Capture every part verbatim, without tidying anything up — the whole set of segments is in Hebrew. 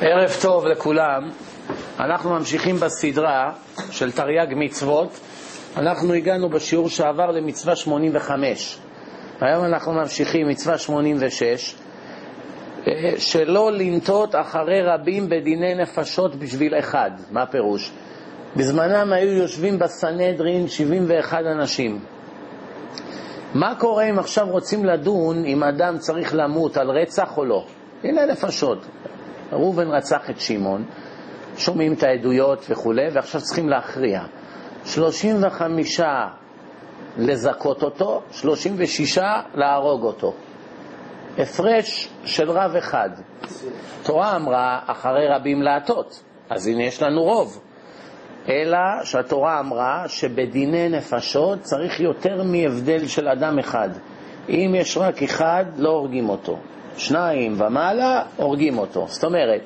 ערב טוב לכולם. אנחנו ממשיכים בסדרה של תרי"ג מצוות. אנחנו הגענו בשיעור שעבר למצווה שמונים וחמש. היום אנחנו ממשיכים מצווה שמונים ושש, שלא לנטות אחרי רבים בדיני נפשות בשביל אחד. מה הפירוש? בזמנם היו יושבים בסנהדרין שבעים ואחד אנשים. מה קורה אם עכשיו רוצים לדון אם אדם צריך למות על רצח או לא? הנה נפשות. ראובן רצח את שמעון, שומעים את העדויות וכו', ועכשיו צריכים להכריע. שלושים וחמישה לזכות אותו, שלושים ושישה להרוג אותו. הפרש של רב אחד. תורה אמרה אחרי רבים להטות, אז הנה יש לנו רוב. אלא שהתורה אמרה שבדיני נפשות צריך יותר מהבדל של אדם אחד. אם יש רק אחד, לא הורגים אותו. שניים ומעלה, הורגים אותו. זאת אומרת,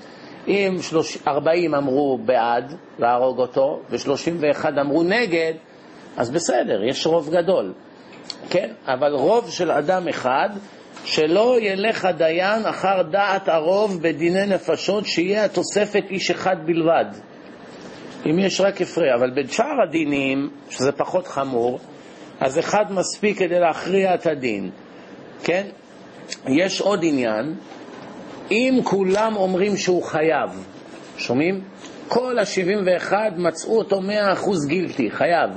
אם ארבעים אמרו בעד להרוג אותו, ו-שלושים ואחד אמרו נגד, אז בסדר, יש רוב גדול. כן, אבל רוב של אדם אחד, שלא ילך הדיין אחר דעת הרוב בדיני נפשות, שיהיה התוספת איש אחד בלבד. אם יש רק הפרע, אבל בשאר הדינים, שזה פחות חמור, אז אחד מספיק כדי להכריע את הדין. כן? יש עוד עניין, אם כולם אומרים שהוא חייב, שומעים? כל ה-שבעים ואחד מצאו אותו מאה אחוז גילטי, חייב.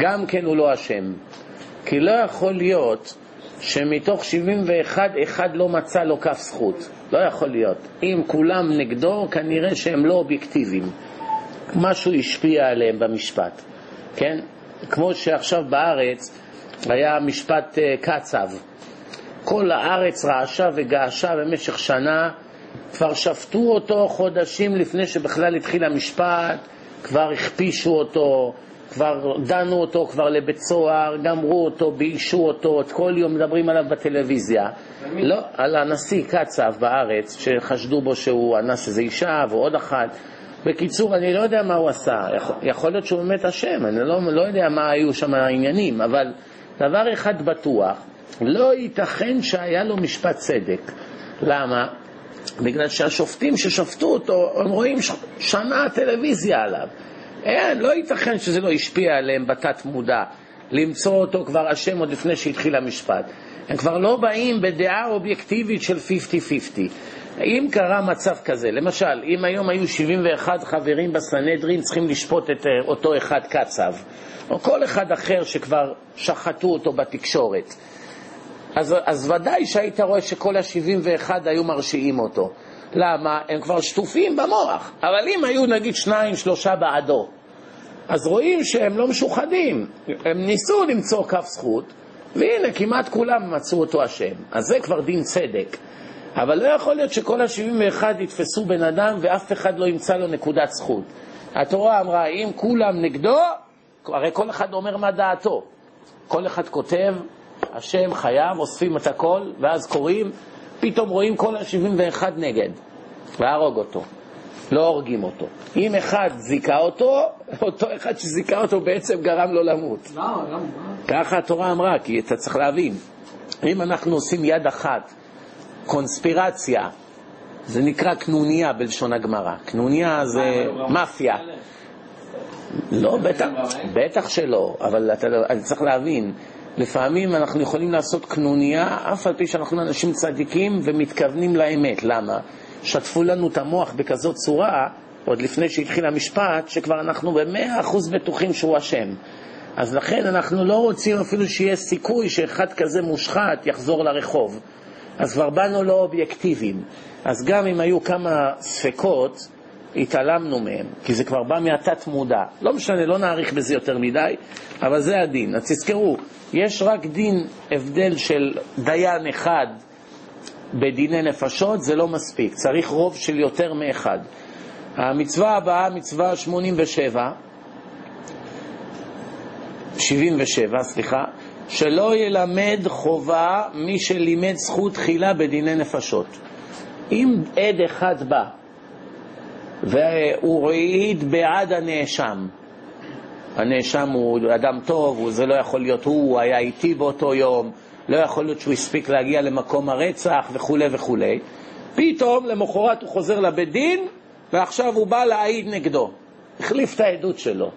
גם כן הוא לא אשם. כי לא יכול להיות שמתוך שבעים ואחד אחד לא מצא לו כף זכות. לא יכול להיות. אם כולם נגדו, כנראה שהם לא אובייקטיביים. משהו השפיע עליהם במשפט, כן? כמו שעכשיו בארץ היה משפט קצב, כל הארץ רעשה וגעשה במשך שנה, כבר שפטו אותו חודשים לפני שבכלל התחיל המשפט, כבר הכפישו אותו, כבר דנו אותו כבר לבית סוהר, גמרו אותו, ביישו אותו, כל יום מדברים עליו בטלוויזיה. לא, על הנשיא קצב בארץ שחשדו בו שהוא אנס איזה אישה ועוד אחת. בקיצור, אני לא יודע מה הוא עשה, יכול, יכול להיות שהוא באמת אשם, אני לא, לא יודע מה היו שם העניינים, אבל דבר אחד בטוח, לא ייתכן שהיה לו משפט צדק. למה? בגלל שהשופטים ששפטו אותו, הם רואים ש... שנה טלוויזיה עליו. אין, לא ייתכן שזה לא השפיע עליהם בתת מודע, למצוא אותו כבר אשם עוד לפני שהתחיל המשפט. הם כבר לא באים בדעה אובייקטיבית של חמישים חמישים. אם קרה מצב כזה, למשל, אם היום היו שבעים ואחד חברים בסנהדרין צריכים לשפוט את אותו אחד קצב, או כל אחד אחר שכבר שחטו אותו בתקשורת, אז, אז ודאי שהיית רואה שכל ה-שבעים ואחד היו מרשיעים אותו. למה? הם כבר שטופים במוח. אבל אם היו נגיד שניים, שלושה בעדו, אז רואים שהם לא משוחדים. הם ניסו למצוא כף זכות, והנה כמעט כולם מצאו אותו אשם. אז זה כבר דין צדק. אבל לא יכול להיות שכל ה-שבעים ואחד יתפסו בן אדם ואף אחד לא ימצא לו נקודת זכות. התורה אמרה, אם כולם נגדו, הרי כל אחד אומר מה דעתו. כל אחד כותב, השם חייב, אוספים את הכל, ואז קוראים, פתאום רואים כל ה-שבעים ואחד נגד, והרוג אותו. לא הורגים אותו. אם אחד זיקה אותו, אותו אחד שזיקה אותו בעצם גרם לו למות. ככה התורה אמרה, כי אתה צריך להבין. אם אנחנו עושים יד אחת, קונספירציה, זה נקרא קנוניה בלשון הגמרא. קנוניה זה מאפיה. לא, בטח, בטח שלא, אבל אתה, אתה צריך להבין, לפעמים אנחנו יכולים לעשות קנוניה, אף על פי שאנחנו אנשים צדיקים ומתכוונים לאמת. למה? שטפו לנו את המוח בכזאת צורה, עוד לפני שהתחיל המשפט, שכבר אנחנו במאה אחוז בטוחים שהוא אשם. אז לכן אנחנו לא רוצים אפילו שיהיה סיכוי שאחד כזה מושחת יחזור לרחוב. אז כבר באנו לא אובייקטיביים. אז גם אם היו כמה ספקות, התעלמנו מהם, כי זה כבר בא מהתת מודע. לא משנה, לא נעריך בזה יותר מדי, אבל זה הדין. אז תזכרו, יש רק דין הבדל של דיין אחד בדיני נפשות, זה לא מספיק. צריך רוב של יותר מאחד. המצווה הבאה, מצווה שמונים ושבע, שבעים ושבע, סליחה, שלא ילמד חובה מי שלימד זכות תחילה בדיני נפשות. אם עד אחד בא והוא העיד בעד הנאשם, הנאשם הוא אדם טוב, זה לא יכול להיות, הוא היה איתי באותו יום, לא יכול להיות שהוא הספיק להגיע למקום הרצח וכו' וכו', פתאום למחרת הוא חוזר לבית דין, ועכשיו הוא בא להעיד נגדו, החליף את העדות שלו.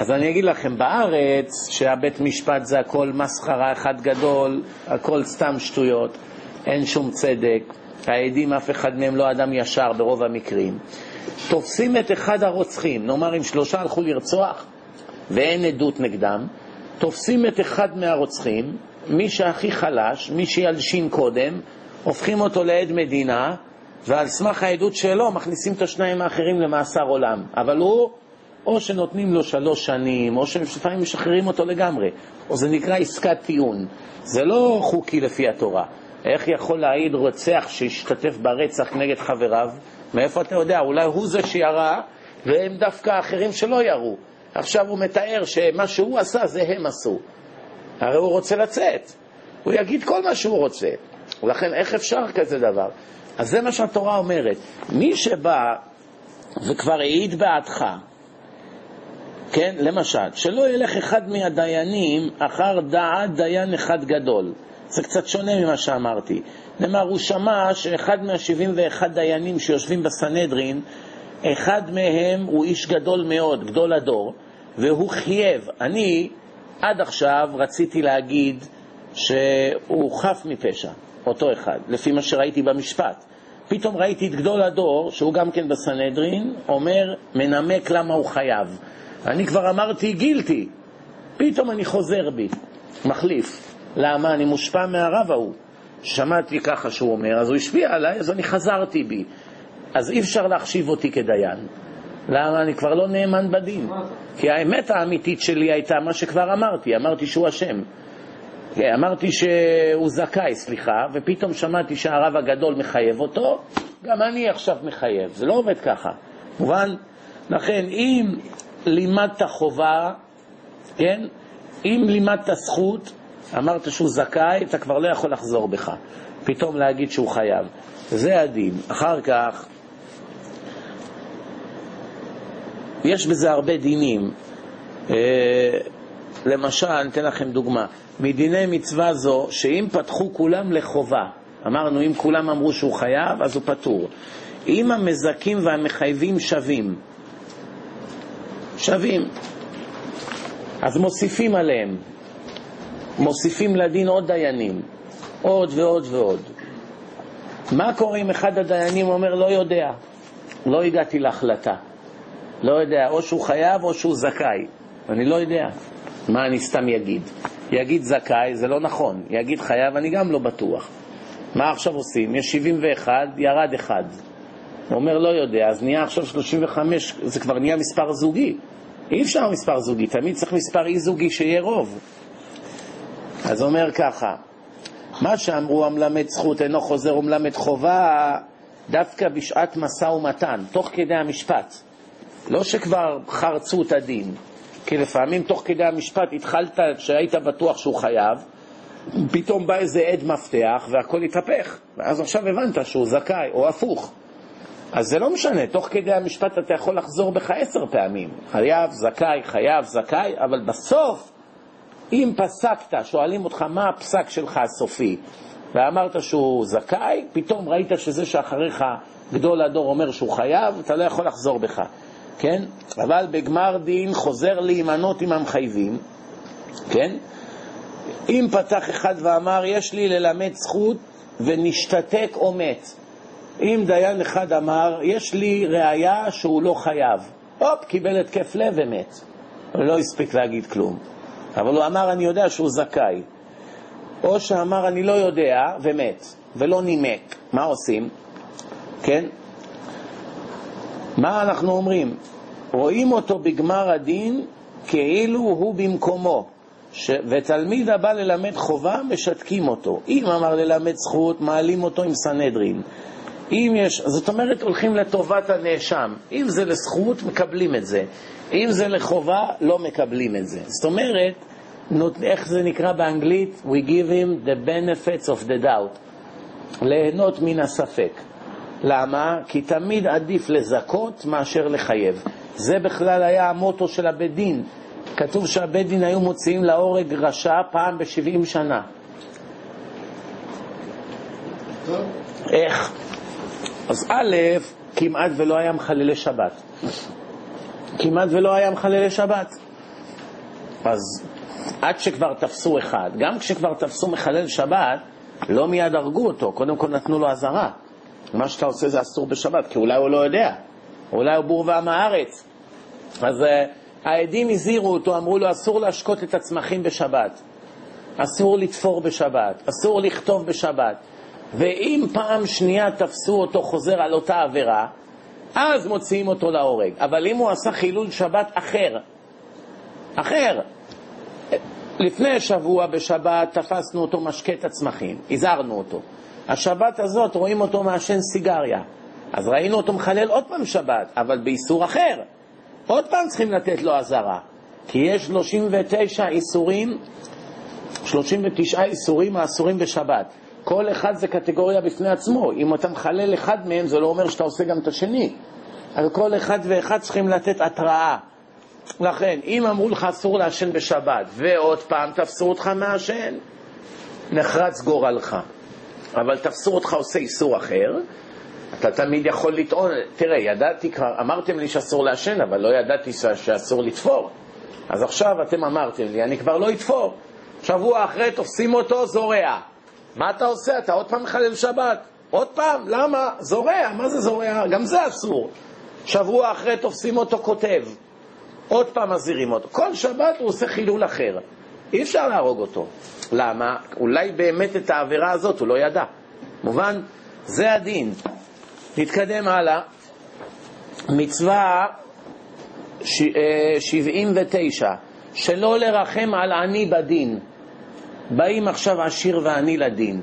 אז אני אגיד לכם, בארץ שהבית משפט זה הכל מסחרה אחד גדול, הכל סתם שטויות, אין שום צדק, העדים אף אחד מהם לא אדם ישר ברוב המקרים. תופסים את אחד הרוצחים, נאמר אם שלושה הלכו לרצוח ואין עדות נגדם, תופסים את אחד מהרוצחים, מי שהכי חלש, מי שילשין קודם, הופכים אותו לעד מדינה, ועל סמך העדות שלו מכניסים את השניים האחרים למאסר עולם. אבל הוא, או שנותנים לו שלוש שנים, או שלפעמים משחררים אותו לגמרי, או זה נקרא עסקת טיעון. זה לא חוקי לפי התורה. איך יכול להעיד רוצח שהשתתף ברצח נגד חבריו? מאיפה אתה יודע? אולי הוא זה שירה, והם דווקא האחרים שלא ירו. עכשיו הוא מתאר שמה שהוא עשה זה הם עשו. הרי הוא רוצה לצאת, הוא יגיד כל מה שהוא רוצה, ולכן איך אפשר כזה דבר? אז זה מה שהתורה אומרת, מי שבא וכבר העיד בעדך, כן, למשל, שלא ילך אחד מהדיינים אחר דעת דיין אחד גדול. זה קצת שונה ממה שאמרתי. נאמר, הוא שמע שאחד מה-שבעים ואחד דיינים שיושבים בסנהדרין, אחד מהם הוא איש גדול מאוד, גדול הדור, והוא חייב. אני עד עכשיו רציתי להגיד שהוא חף מפשע, אותו אחד, לפי מה שראיתי במשפט. פתאום ראיתי את גדול הדור, שהוא גם כן בסנהדרין, אומר, מנמק למה הוא חייב. אני כבר אמרתי, גילתי. פתאום אני חוזר בי, מחליף. למה? אני מושפע מהרב ההוא. שמעתי ככה שהוא אומר, אז הוא השפיע עליי, אז אני חזרתי בי. אז אי אפשר להחשיב אותי כדיין. למה? אני כבר לא נאמן בדין. כי האמת האמיתית שלי הייתה מה שכבר אמרתי. אמרתי שהוא אשם. אמרתי שהוא זכאי, סליחה, ופתאום שמעתי שהרב הגדול מחייב אותו, גם אני עכשיו מחייב. זה לא עובד ככה. מובן? לכן, אם לימדת חובה, כן? אם לימדת זכות, אמרת שהוא זכאי, אתה כבר לא יכול לחזור בך. פתאום להגיד שהוא חייב. זה הדין. אחר כך, יש בזה הרבה דינים. למשל, נתן לכם דוגמה. מדיני מצווה זו, שאם פתחו כולם לחובה, אמרנו, אם כולם אמרו שהוא חייב, אז הוא פטור. אם המזכים והמחייבים שווים, שווים, אז מוסיפים עליהם. מוסיפים לדין עוד דיינים, עוד ועוד ועוד. מה קורה אם אחד הדיינים אומר, לא יודע, לא הגעתי להחלטה, לא יודע, או שהוא חייב או שהוא זכאי, אני לא יודע. מה אני סתם יגיד? יגיד זכאי, זה לא נכון. יגיד חייב, אני גם לא בטוח. מה עכשיו עושים? יש שבעים ואחד, ירד אחד. הוא אומר, לא יודע, אז נהיה עכשיו שלושים וחמש, זה כבר נהיה מספר זוגי. אי אפשר מספר זוגי, תמיד צריך מספר אי זוגי שיהיה רוב. אז אומר ככה, מה שאמרו המלמד זכות אינו חוזר ומלמד חובה, דווקא בשעת מסע ומתן, תוך כדי המשפט. לא שכבר חרצו את הדין, כי לפעמים תוך כדי המשפט התחלת שהיית בטוח שהוא חייב, פתאום בא איזה עד מפתח והכל התהפך, ואז עכשיו הבנת שהוא זכאי או הפוך. אז זה לא משנה, תוך כדי המשפט אתה יכול לחזור בך עשר פעמים, חייב, זכאי, חייב, זכאי, אבל בסוף, אם פסקת, שואלים אותך מה הפסק שלך הסופי, ואמרת שהוא זכאי, פתאום ראית שזה שאחריך גדול הדור אומר שהוא חייב, אתה לא יכול לחזור בך, כן? אבל בגמר דין חוזר להימנות עם המחייבים, כן? אם פתח אחד ואמר, יש לי ללמד זכות ונשתתק או מת. אם דיין אחד אמר, יש לי ראיה שהוא לא חייב, הופ, קיבל את כיף לב ומת. הוא לא הספיק להגיד כלום. אבל הוא אמר, אני יודע שהוא זכאי. או שאמר, אני לא יודע, ומת, ולא נימק. מה עושים? כן? מה אנחנו אומרים? רואים אותו בגמר הדין כאילו הוא במקומו. ש... ותלמיד הבא ללמד חובה, משתקים אותו. אם אמר ללמד זכות, מעלים אותו עם סנהדרין. אם יש... זאת אומרת, הולכים לטובת הנאשם. אם זה לזכות, מקבלים את זה. אם זה לחובה, לא מקבלים את זה. זאת אומרת, איך זה נקרא באנגלית? We give him the benefits of the doubt. ליהנות מן הספק. למה? כי תמיד עדיף לזכות מאשר לחייב. זה בכלל היה המוטו של הבית דין. כתוב שהבית דין היו מוציאים להורג רשע פעם בשבעים שנה. איך? אז א', כמעט ולא היה מחללי שבת. כמעט ולא היה מחללי שבת. אז עד שכבר תפסו אחד, גם כשכבר תפסו מחלל שבת, לא מיד הרגו אותו, קודם כל נתנו לו עזרה. מה שאתה עושה זה אסור בשבת, כי אולי הוא לא יודע, אולי הוא בור ועם הארץ. אז uh, העדים הזהירו אותו, אמרו לו אסור להשקות את הצמחים בשבת, אסור לתפור בשבת, אסור לכתוב בשבת. ואם פעם שנייה תפסו אותו חוזר על אותה עבירה, אז מוציאים אותו להורג. אבל אם הוא עשה חילול שבת אחר, אחר, לפני שבוע בשבת תפסנו אותו משקט הצמחים, הזהרנו אותו. השבת הזאת רואים אותו מעשן סיגריה, אז ראינו אותו מחלל עוד פעם שבת, אבל באיסור אחר. עוד פעם צריכים לתת לו עזרה, כי יש שלושים ותשע איסורים, שלושים ותשע איסורים האסורים בשבת. כל אחד זה קטגוריה בפני עצמו. אם אתה מחלל אחד מהם זה לא אומר שאתה עושה גם את השני. על כל אחד ואחד צריכים לתת התראה. לכן, אם אמרו לך אסור לעשן בשבת, ועוד פעם תפסו אותך מעשן, נחרץ גורלך. אבל תפסו אותך עושה איסור אחר, אתה תמיד יכול לטעון, תראה, ידעתי כבר, אמרתם לי שאסור לעשן, אבל לא ידעתי שאסור לתפור. אז עכשיו אתם אמרתם לי, אני כבר לא אתפור. שבוע אחרי תופסים אותו, זורע. מה אתה עושה? אתה עוד פעם מחלל שבת. עוד פעם, למה? זורע, מה זה זורע? גם זה אסור. שבוע אחרי תופסים אותו, כותב. עוד פעם מזהירים אותו. כל שבת הוא עושה חילול אחר. אי אפשר להרוג אותו. למה? אולי באמת את העבירה הזאת הוא לא ידע. מובן? זה הדין. נתקדם הלאה. מצווה ש... שבעים ותשע. שלא לרחם על עני בדין. באים עכשיו עשיר ועני לדין.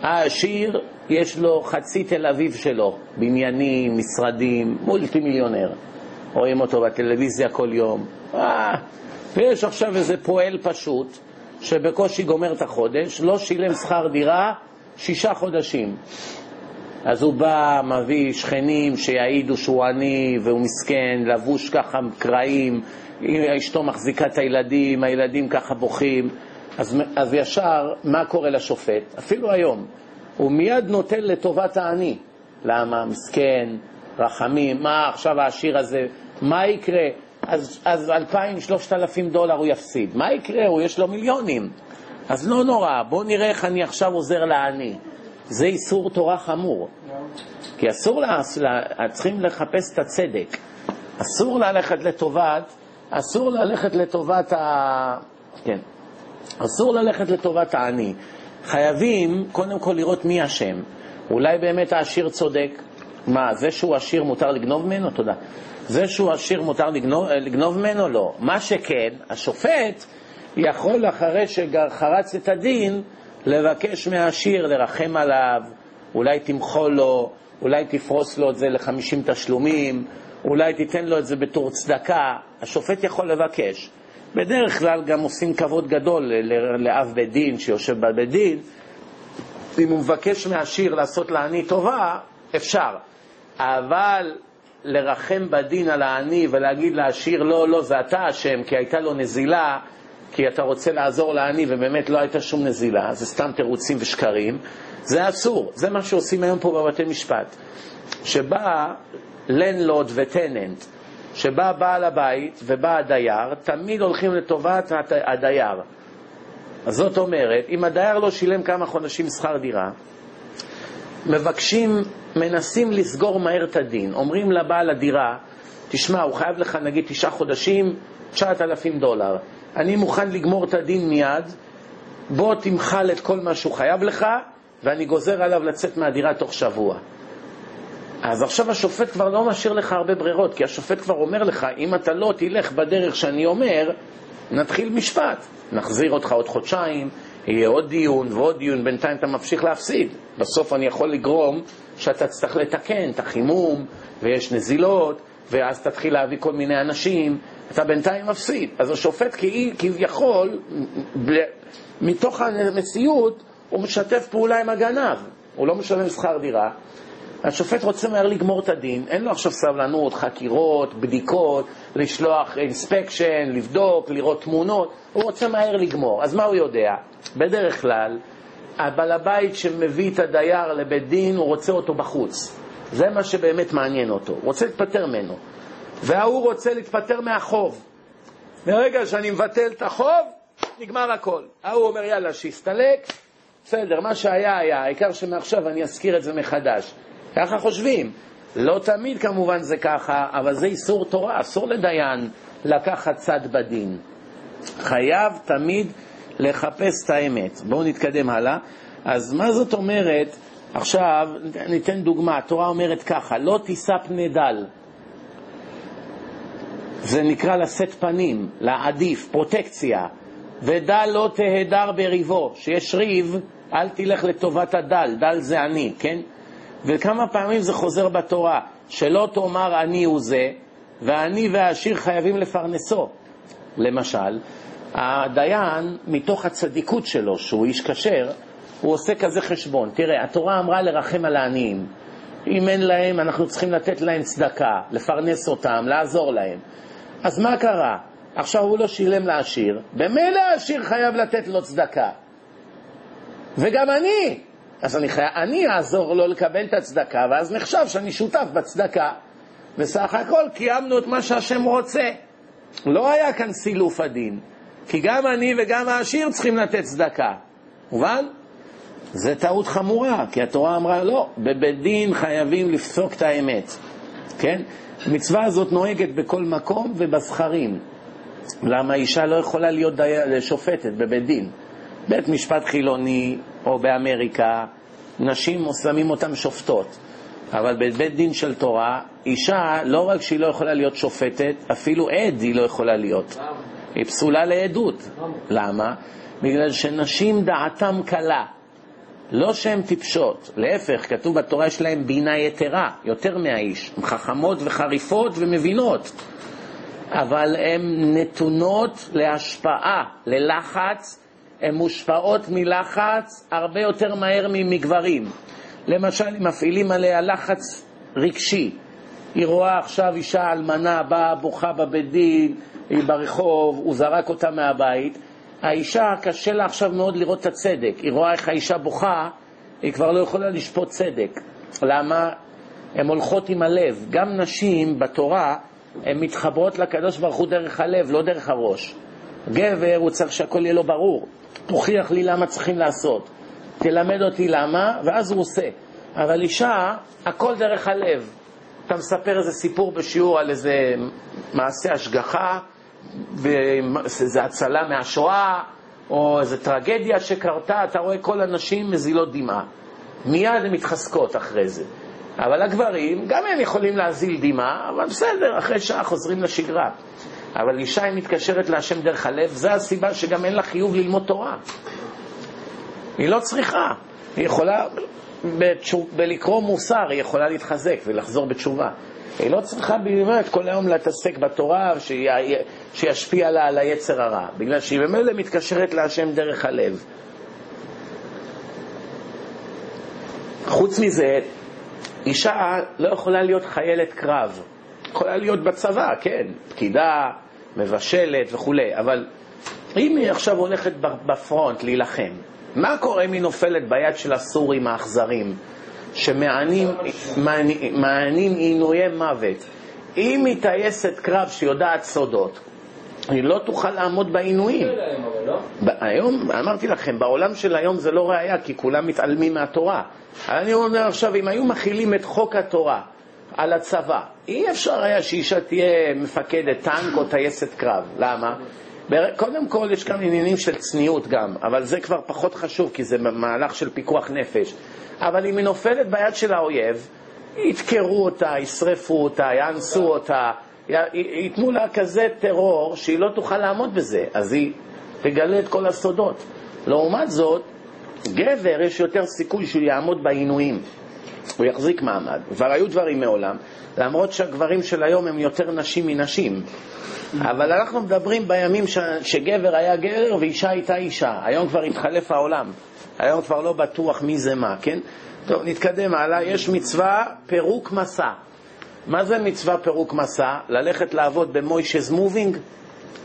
העשיר יש לו חצי תל אביב שלו. בניינים, משרדים, מולטי מיליונר. רואים אותו בטלוויזיה כל יום. אה, ויש עכשיו איזה פועל פשוט שבקושי גומר את החודש, לא שילם שכר דירה שישה חודשים. אז הוא בא, מביא שכנים שיעידו שהוא עני והוא מסכן, לבוש ככה מקרעים, אשתו מחזיקה את הילדים, הילדים ככה בוכים. אז, אז ישר, מה קורה לשופט? אפילו היום, הוא מיד נוטל לטובת העני. למה? מסכן, רחמים, מה עכשיו העשיר הזה, מה יקרה? אז, אז אלפיים שלושת אלפים דולר הוא יפסיד. מה יקרה? הוא יש לו מיליונים. אז לא נורא, בוא נראה איך אני עכשיו עוזר לעני. זה איסור תורה חמור. כי אסור לה, צריכים לחפש את הצדק. אסור ללכת לטובת, אסור ללכת לטובת ה... כן. אסור ללכת לטובת העני. חייבים קודם כל לראות מי השם. אולי באמת העשיר צודק. מה, זה שהוא עשיר מותר לגנוב ממנו? תודה. זה שהוא עשיר מותר לגנוב, לגנוב ממנו? לא. מה שכן, השופט יכול אחרי שחרץ את הדין לבקש מהעשיר, לרחם עליו, אולי תמחול לו, אולי תפרוס לו את זה לחמישים תשלומים, אולי תיתן לו את זה בתור צדקה. השופט יכול לבקש. בדרך כלל גם עושים כבוד גדול לאב בית דין שיושב בבית דין. אם הוא מבקש מהעשיר לעשות לעני טובה, אפשר. אבל לרחם בדין על העני ולהגיד לעשיר לא, לא, זה אתה השם, כי הייתה לו נזילה, כי אתה רוצה לעזור לעני ובאמת לא הייתה שום נזילה, זה סתם תירוצים ושקרים. זה אסור. זה מה שעושים היום פה בבתי משפט, שבא לנלוד וטננט, שבא בעל הבית ובא הדייר, תמיד הולכים לטובת הדייר. אז זאת אומרת, אם הדייר לא שילם כמה חודשים שכר דירה, מבקשים, מנסים לסגור מהר את הדין. אומרים לבעל הדירה, תשמע, הוא חייב לך נגיד תשעה חודשים, תשעת אלפים דולר. אני מוכן לגמור את הדין מיד, בוא תמחל את כל מה שהוא חייב לך, ואני גוזר עליו לצאת מהדירה תוך שבוע. אז עכשיו השופט כבר לא משאיר לך הרבה ברירות, כי השופט כבר אומר לך, אם אתה לא תלך בדרך שאני אומר, נתחיל משפט. נחזיר אותך עוד חודשיים, יהיה עוד דיון ועוד דיון, בינתיים אתה ממשיך להפסיד. בסוף אני יכול לגרום שאתה תצטרך לתקן את החימום, ויש נזילות, ואז תתחיל להביא כל מיני אנשים, אתה בינתיים מפסיד. אז השופט כביכול, מתוך המציאות, הוא משתף פעולה עם הגנב, הוא לא משלם שכר דירה. השופט רוצה מהר לגמור את הדין, אין לו עכשיו סבלנות, חקירות, בדיקות, לשלוח אינספקשן, לבדוק, לראות תמונות, הוא רוצה מהר לגמור. אז מה הוא יודע? בדרך כלל, הבעל הבית שמביא את הדייר לבית דין, הוא רוצה אותו בחוץ. זה מה שבאמת מעניין אותו, הוא רוצה להתפטר ממנו. והוא רוצה להתפטר מהחוב. מרגע שאני מבטל את החוב, נגמר הכל. ההוא אומר, יאללה, שיסתלק, בסדר, מה שהיה היה, העיקר שמעכשיו אני אזכיר את זה מחדש. ככה חושבים. לא תמיד כמובן זה ככה, אבל זה איסור תורה, אסור לדיין לקחת צד בדין. חייב תמיד לחפש את האמת. בואו נתקדם הלאה. אז מה זאת אומרת? עכשיו ניתן דוגמה. התורה אומרת ככה, לא תישא פני דל. זה נקרא לשאת פנים, לעדיף, פרוטקציה. ודל לא תהדר בריבו, שיש ריב, אל תלך לטובת הדל, דל זה אני, כן? וכמה פעמים זה חוזר בתורה, שלא תאמר אני הוא זה, ואני והעשיר חייבים לפרנסו. למשל, הדיין מתוך הצדיקות שלו, שהוא איש כשר, הוא עושה כזה חשבון. תראה, התורה אמרה לרחם על העניים. אם אין להם, אנחנו צריכים לתת להם צדקה, לפרנס אותם, לעזור להם. אז מה קרה? עכשיו הוא לא שילם לעשיר, במילא העשיר חייב לתת לו צדקה. וגם אני, אז אני, חי... אני אעזור לו לקבל את הצדקה, ואז נחשב שאני שותף בצדקה. בסך הכל קיימנו את מה שהשם רוצה. לא היה כאן סילוף הדין, כי גם אני וגם העשיר צריכים לתת צדקה. מובן? זה טעות חמורה, כי התורה אמרה לא, בבית דין חייבים לפסוק את האמת. כן? המצווה הזאת נוהגת בכל מקום ובזכרים. למה אישה לא יכולה להיות די... שופטת בבית דין? בית משפט חילוני או באמריקה, נשים שמים אותם שופטות. אבל בבית דין של תורה, אישה לא רק שהיא לא יכולה להיות שופטת, אפילו עד היא לא יכולה להיות. היא פסולה לעדות. למה? בגלל שנשים דעתם קלה. לא שהן טיפשות, להפך, כתוב בתורה יש להן בינה יתרה, יותר מהאיש, הן חכמות וחריפות ומבינות, אבל הן נתונות להשפעה, ללחץ, הן מושפעות מלחץ הרבה יותר מהר ממגברים. למשל, אם מפעילים עליה לחץ רגשי, היא רואה עכשיו אישה אלמנה באה בוכה בבית דין, היא ברחוב, הוא זרק אותה מהבית, האישה קשה לה עכשיו מאוד לראות את הצדק. היא רואה איך האישה בוכה, היא כבר לא יכולה לשפוט צדק. למה? הן הולכות עם הלב. גם נשים בתורה, הן מתחברות לקדוש ברוך הוא דרך הלב, לא דרך הראש. גבר הוא צריך שהכל יהיה לו ברור. תוכיח לי למה צריכים לעשות. תלמד אותי למה, ואז הוא עושה. אבל אישה, הכל דרך הלב. אתה מספר איזה סיפור בשיעור על איזה מעשה השגחה, וזה הצלה מהשואה או איזו טרגדיה שקרתה, אתה רואה כל הנשים מזילות דמעה, מיד הן מתחזקות אחרי זה. אבל הגברים גם הם יכולים להזיל דמעה, אבל בסדר, אחרי שעה חוזרים לשגרה. אבל אישה היא מתקשרת להשם דרך הלב, זה הסיבה שגם אין לה חיוב ללמוד תורה. היא לא צריכה, היא יכולה בלקרוא מוסר, היא יכולה להתחזק ולחזור בתשובה. היא לא צריכה באמת כל היום להתעסק בתורה שישפיע לה על היצר הרע, בגלל שהיא באמת מתקשרת להשם דרך הלב. חוץ מזה, אישה לא יכולה להיות חיילת קרב, יכולה להיות בצבא, כן, פקידה, מבשלת וכו', אבל אם היא עכשיו הולכת בפרונט להילחם, מה קורה אם היא נופלת ביד של הסורים האכזרים? שמענים עינויי מוות. אם היא טייסת קרב שיודעת סודות, היא לא תוכל לעמוד בעינויים. היום, אמרתי לכם, בעולם של היום זה לא ראייה, כי כולם מתעלמים מהתורה. אני אומר עכשיו, אם היו מכילים את חוק התורה על הצבא, אי אפשר היה שאישה תהיה מפקדת טנק או טייסת קרב. למה? קודם כל יש כאן עניינים של צניעות גם, אבל זה כבר פחות חשוב, כי זה מהלך של פיקוח נפש. אבל אם היא נופלת ביד של האויב, יתקרו אותה, ישרפו אותה, יאנסו אותה, ייתנו לה כזה טרור שהיא לא תוכל לעמוד בזה, אז היא תגלה את כל הסודות. לעומת זאת, גבר יש יותר סיכוי שהוא יעמוד בעינויים, הוא יחזיק מעמד. כבר היו דברים מעולם, למרות שהגברים של היום הם יותר נשים מנשים, אבל אנחנו מדברים בימים ש... שגבר היה גבר ואישה הייתה אישה. היום כבר התחלף העולם, היום כבר לא בטוח מי זה מה, כן? טוב, נתקדם הלאה. יש מצווה פירוק מסע. מה זה מצווה פירוק מסע? ללכת לעבוד במוישז מובינג,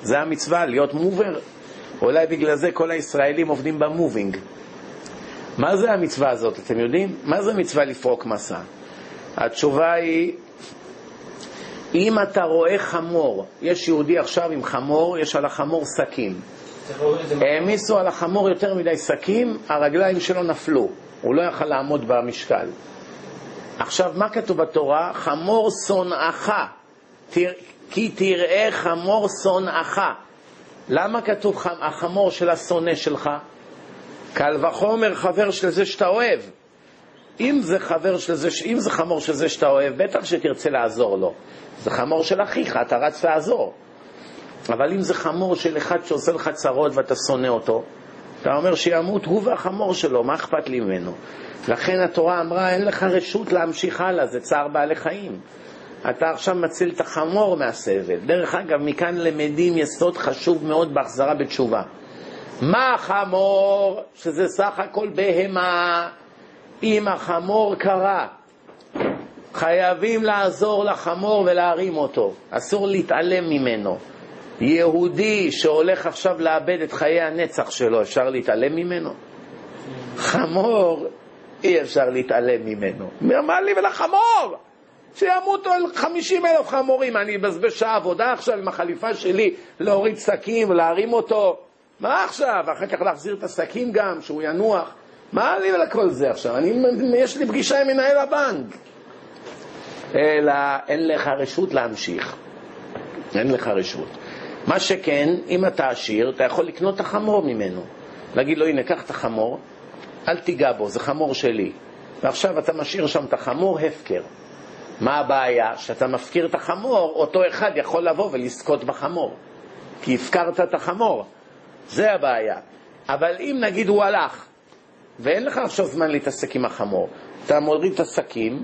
זה המצווה, להיות מובר. אולי בגלל זה כל הישראלים עובדים במובינג. מה זה המצווה הזאת? אתם יודעים? מה זה המצווה לפרוק מסע? התשובה היא, אם אתה רואה חמור, יש יהודי עכשיו עם חמור, יש על החמור סכים. העמיסו על החמור יותר מדי סכים, הרגליים שלו נפלו, הוא לא יכל לעמוד במשקל. עכשיו, מה כתוב בתורה? חמור שונאך, כי תראה חמור שונאך. למה כתוב החמור של השונא שלך? קל וחומר חבר של זה שאתה אוהב. אם זה חבר של זה, אם זה חמור של זה שאתה אוהב, בטח שתרצה לעזור לו. זה חמור של אחיך, אתה רץ לעזור. אבל אם זה חמור של אחד שעושה לך צרות ואתה שונא אותו, אתה אומר שימות הוא והחמור שלו, מה אכפת לי ממנו? לכן התורה אמרה, אין לך רשות להמשיך הלאה, זה צער בעלי חיים. אתה עכשיו מציל את החמור מהסבל. דרך אגב, מכאן למדים יסוד חשוב מאוד בהחזרה בתשובה. מה החמור? שזה סך הכל בהמה. אם החמור קרה, חייבים לעזור לחמור ולהרים אותו. אסור להתעלם ממנו. יהודי שהולך עכשיו לאבד את חיי הנצח שלו, אפשר להתעלם ממנו? חמור, אי אפשר להתעלם ממנו. מי אמר לי ולחמור? שימותו חמישים אלף חמורים, אני בזבז שעה עבודה עכשיו עם החליפה שלי להוריד סכין ולהרים אותו, מה עכשיו? אחר כך להחזיר את הסכין גם, שהוא ינוח. מה לי ולכל זה עכשיו? אני, יש לי פגישה עם מנהל הבנק. אלא אין לך רשות להמשיך, אין לך רשות. מה שכן, אם אתה עשיר, אתה יכול לקנות את החמור ממנו, להגיד לו, הנה, קח את החמור, אל תיגע בו, זה חמור שלי. ועכשיו אתה משאיר שם את החמור הפקר. מה הבעיה? שאתה מפקיר את החמור, אותו אחד יכול לבוא ולזכות בחמור, כי הפקרת את החמור, זה הבעיה. אבל אם נגיד הוא הלך ואין לך עכשיו זמן להתעסק עם החמור, אתה מוריד את הסכים,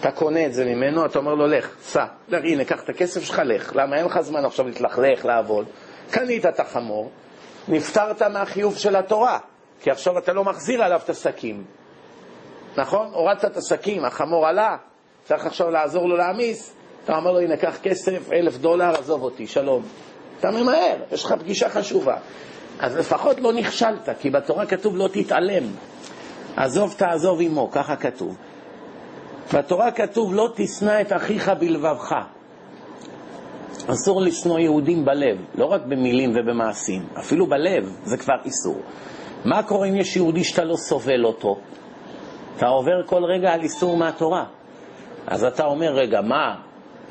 אתה קונה את זה ממנו, אתה אומר לו, לך, סע, הנה, קח את הכסף שלך, לך. למה? אין לך זמן עכשיו להתלכלך, לעבוד. קנית את החמור, נפטרת מהחיוב של התורה, כי עכשיו אתה לא מחזיר עליו את הסכים, נכון? הורדת את הסכים, החמור עלה, צריך עכשיו לעזור לו להמיס, אתה אומר לו, הנה, קח כסף, אלף דולר, עזוב אותי, שלום. אתה ממהר, יש לך פגישה חשובה. אז לפחות לא נכשלת, כי בתורה כתוב לא תתעלם. עזוב תעזוב עמו, ככה כתוב. בתורה כתוב לא תשנא את אחיך בלבבך. אסור לשנוא יהודים בלב, לא רק במילים ובמעשים, אפילו בלב זה כבר איסור. מה קורה אם יש יהודי שאתה לא סובל אותו? אתה עובר כל רגע על איסור מהתורה. אז אתה אומר, רגע, מה?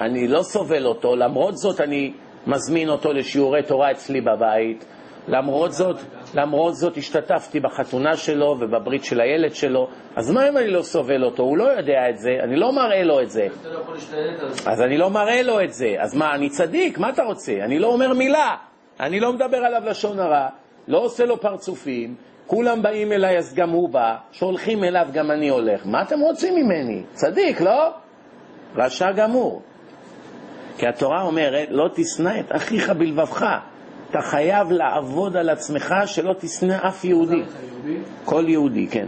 אני לא סובל אותו, למרות זאת אני מזמין אותו לשיעורי תורה אצלי בבית, למרות זאת, למרות זאת השתתפתי בחתונה שלו ובברית של הילד שלו, אז מה אם אני לא סובל אותו? הוא לא יודע את זה, אני לא מראה לו את זה. אז אני לא מראה לו את זה. אז מה, אני צדיק? מה אתה רוצה? אני לא אומר מילה, אני לא מדבר עליו לשון הרע, לא עושה לו פרצופים, כולם באים אליי אז גם הוא בא, שהולכים אליו גם אני הולך. מה אתם רוצים ממני? צדיק, לא? רשע גמור. כי התורה אומרת, לא תשנא את אחיך בלבבך. אתה חייב לעבוד על עצמך שלא תשנא אף יהודי. כל יהודי, כן.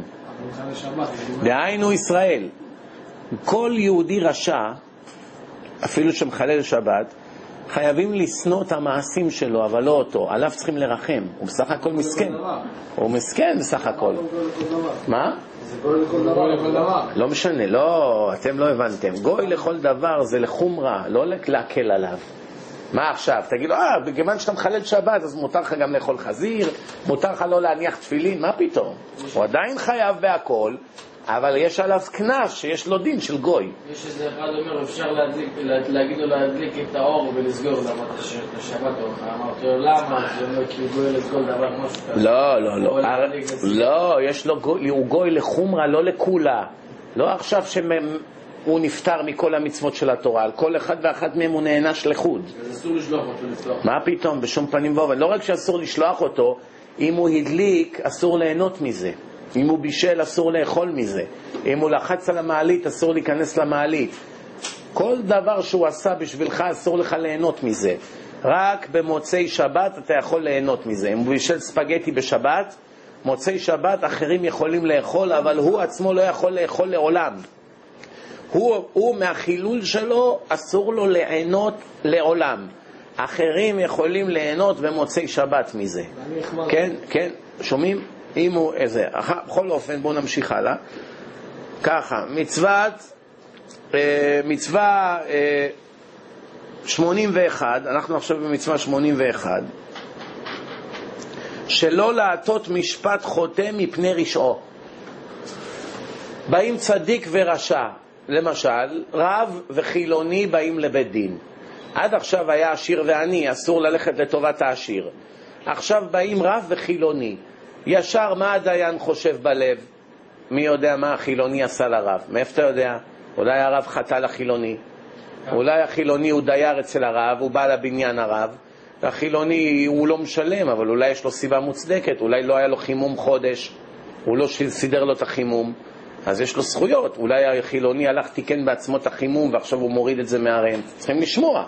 דהיינו ישראל. כל יהודי רשע, אפילו שמחלל שבת, חייבים לשנוא את המעשים שלו, אבל לא אותו. עליו צריכים לרחם. הוא בסך הכל מסכן. הוא מסכן בסך הכל. מה? זה גוי לכל דבר. לא משנה, לא, אתם לא הבנתם. גוי לכל דבר זה לחומרה, לא להקל עליו. מה עכשיו? תגיד, אה, בגלל שאתה מחלל שבת, אז מותר לך גם לאכול חזיר, מותר לך לא להניח תפילין, מה פתאום? הוא עדיין חייב בהכל, אבל יש עליו כנף שיש לו דין של גוי. יש איזה אחד אומר, אפשר להגיד לו להדליק את האור ולסגור למה את השבת אורך. אמרתי לו, למה? זה אומר, כי הוא גוי לכל דבר כמו שאתה. לא, לא, לא. לא, הוא גוי לחומרה, לא לכולה. לא עכשיו שמם... הוא נפטר מכל המצוות של התורה, על כל אחד ואחת מהם הוא נענש לחוד. אז אסור לשלוח אותו. מה פתאום? בשום פנים ואופן. לא רק שאסור לשלוח אותו, אם הוא הדליק אסור ליהנות מזה, אם הוא בישל אסור לאכול מזה, אם הוא לחץ על המעלית אסור להיכנס למעלית. כל דבר שהוא עשה בשבילך אסור לך ליהנות מזה, רק במוצאי שבת אתה יכול ליהנות מזה. אם הוא בישל ספגטי בשבת, מוצאי שבת אחרים יכולים לאכול, אבל הוא עצמו לא יכול לאכול לעולם. הוא, הוא מהחילול שלו אסור לו ליהנות לעולם. אחרים יכולים ליהנות במוצאי שבת מזה. כן, כן, שומעים? אם הוא איזה, בכל אופן בואו נמשיך הלאה. ככה, מצוות מצווה שמונים ואחת, אנחנו עכשיו במצווה שמונים ואחת, שלא לעטות משפט חוטא מפני רשעו. באים צדיק ורשע, למשל רב וחילוני באים לבית דין. עד עכשיו היה עשיר ועני, אסור ללכת לטובת העשיר. עכשיו באים רב וחילוני, ישר מה הדיין חושב בלב? מי יודע מה החילוני עשה לרב? מאיפה אתה יודע? אולי הרב חטא לחילוני, אולי החילוני הוא דייר אצל הרב, הוא בא לבניין הרב, החילוני הוא לא משלם, אבל אולי יש לו סיבה מוצדקת, אולי לא היה לו חימום חודש, הוא לא סידר לו את החימום, אז יש לו זכויות. אולי החילוני הלך תיקן בעצמו את החימום ועכשיו הוא מוריד את זה מהרם. צריכים לשמוע.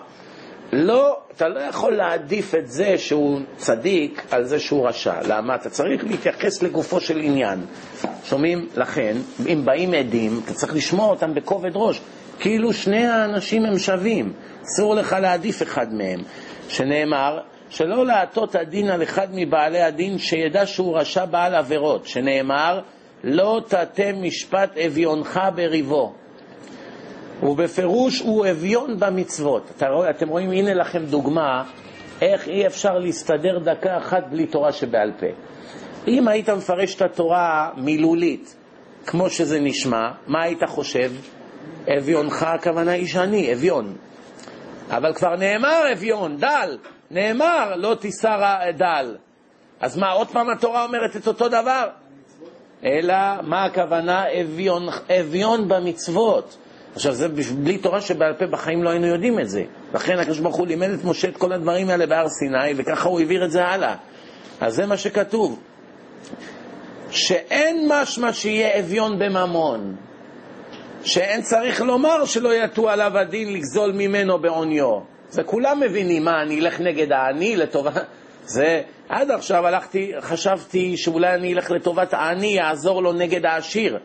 לא, אתה לא יכול להעדיף את זה שהוא צדיק על זה שהוא רשע. למה? אתה צריך להתייחס לגופו של עניין. שומעים? לכן, אם באים עדים, אתה צריך לשמוע אותם בכובד ראש, כאילו שני האנשים הם שווים. אסור לך להעדיף אחד מהם. שנאמר, שלא להטות הדין על אחד מבעלי הדין שידע שהוא רשע בעל עבירות. שנאמר, לא תתם משפט אביונך בריבו. ובפירוש הוא אביון במצוות. אתם רואים, הנה לכם דוגמה איך אי אפשר להסתדר דקה אחת בלי תורה שבעל פה. אם היית מפרש את התורה מילולית כמו שזה נשמע, מה היית חושב? אביונך, הכוונה איש אני, אביון. אבל כבר נאמר אביון, דל, נאמר לא תיסר דל. אז מה, עוד פעם התורה אומרת את אותו דבר? אלא מה הכוונה אביון, אביון במצוות. עכשיו זה בלי תורה שבעל פה בחיים לא היינו יודעים את זה. לכן הקדוש ברוך הוא לימד את משה את כל הדברים האלה בהר סיני, וככה הוא העביר את זה הלאה. אז זה מה שכתוב, שאין משמע שיהיה אביון בממון, שאין צריך לומר שלא יטו עליו הדין לגזול ממנו בעוניו. זה כולם מבינים. מה, אני אלך נגד העני לטובה? זה עד עכשיו הלכתי, חשבתי שאולי אני אלך לטובת העני, יעזור לו נגד העשיר.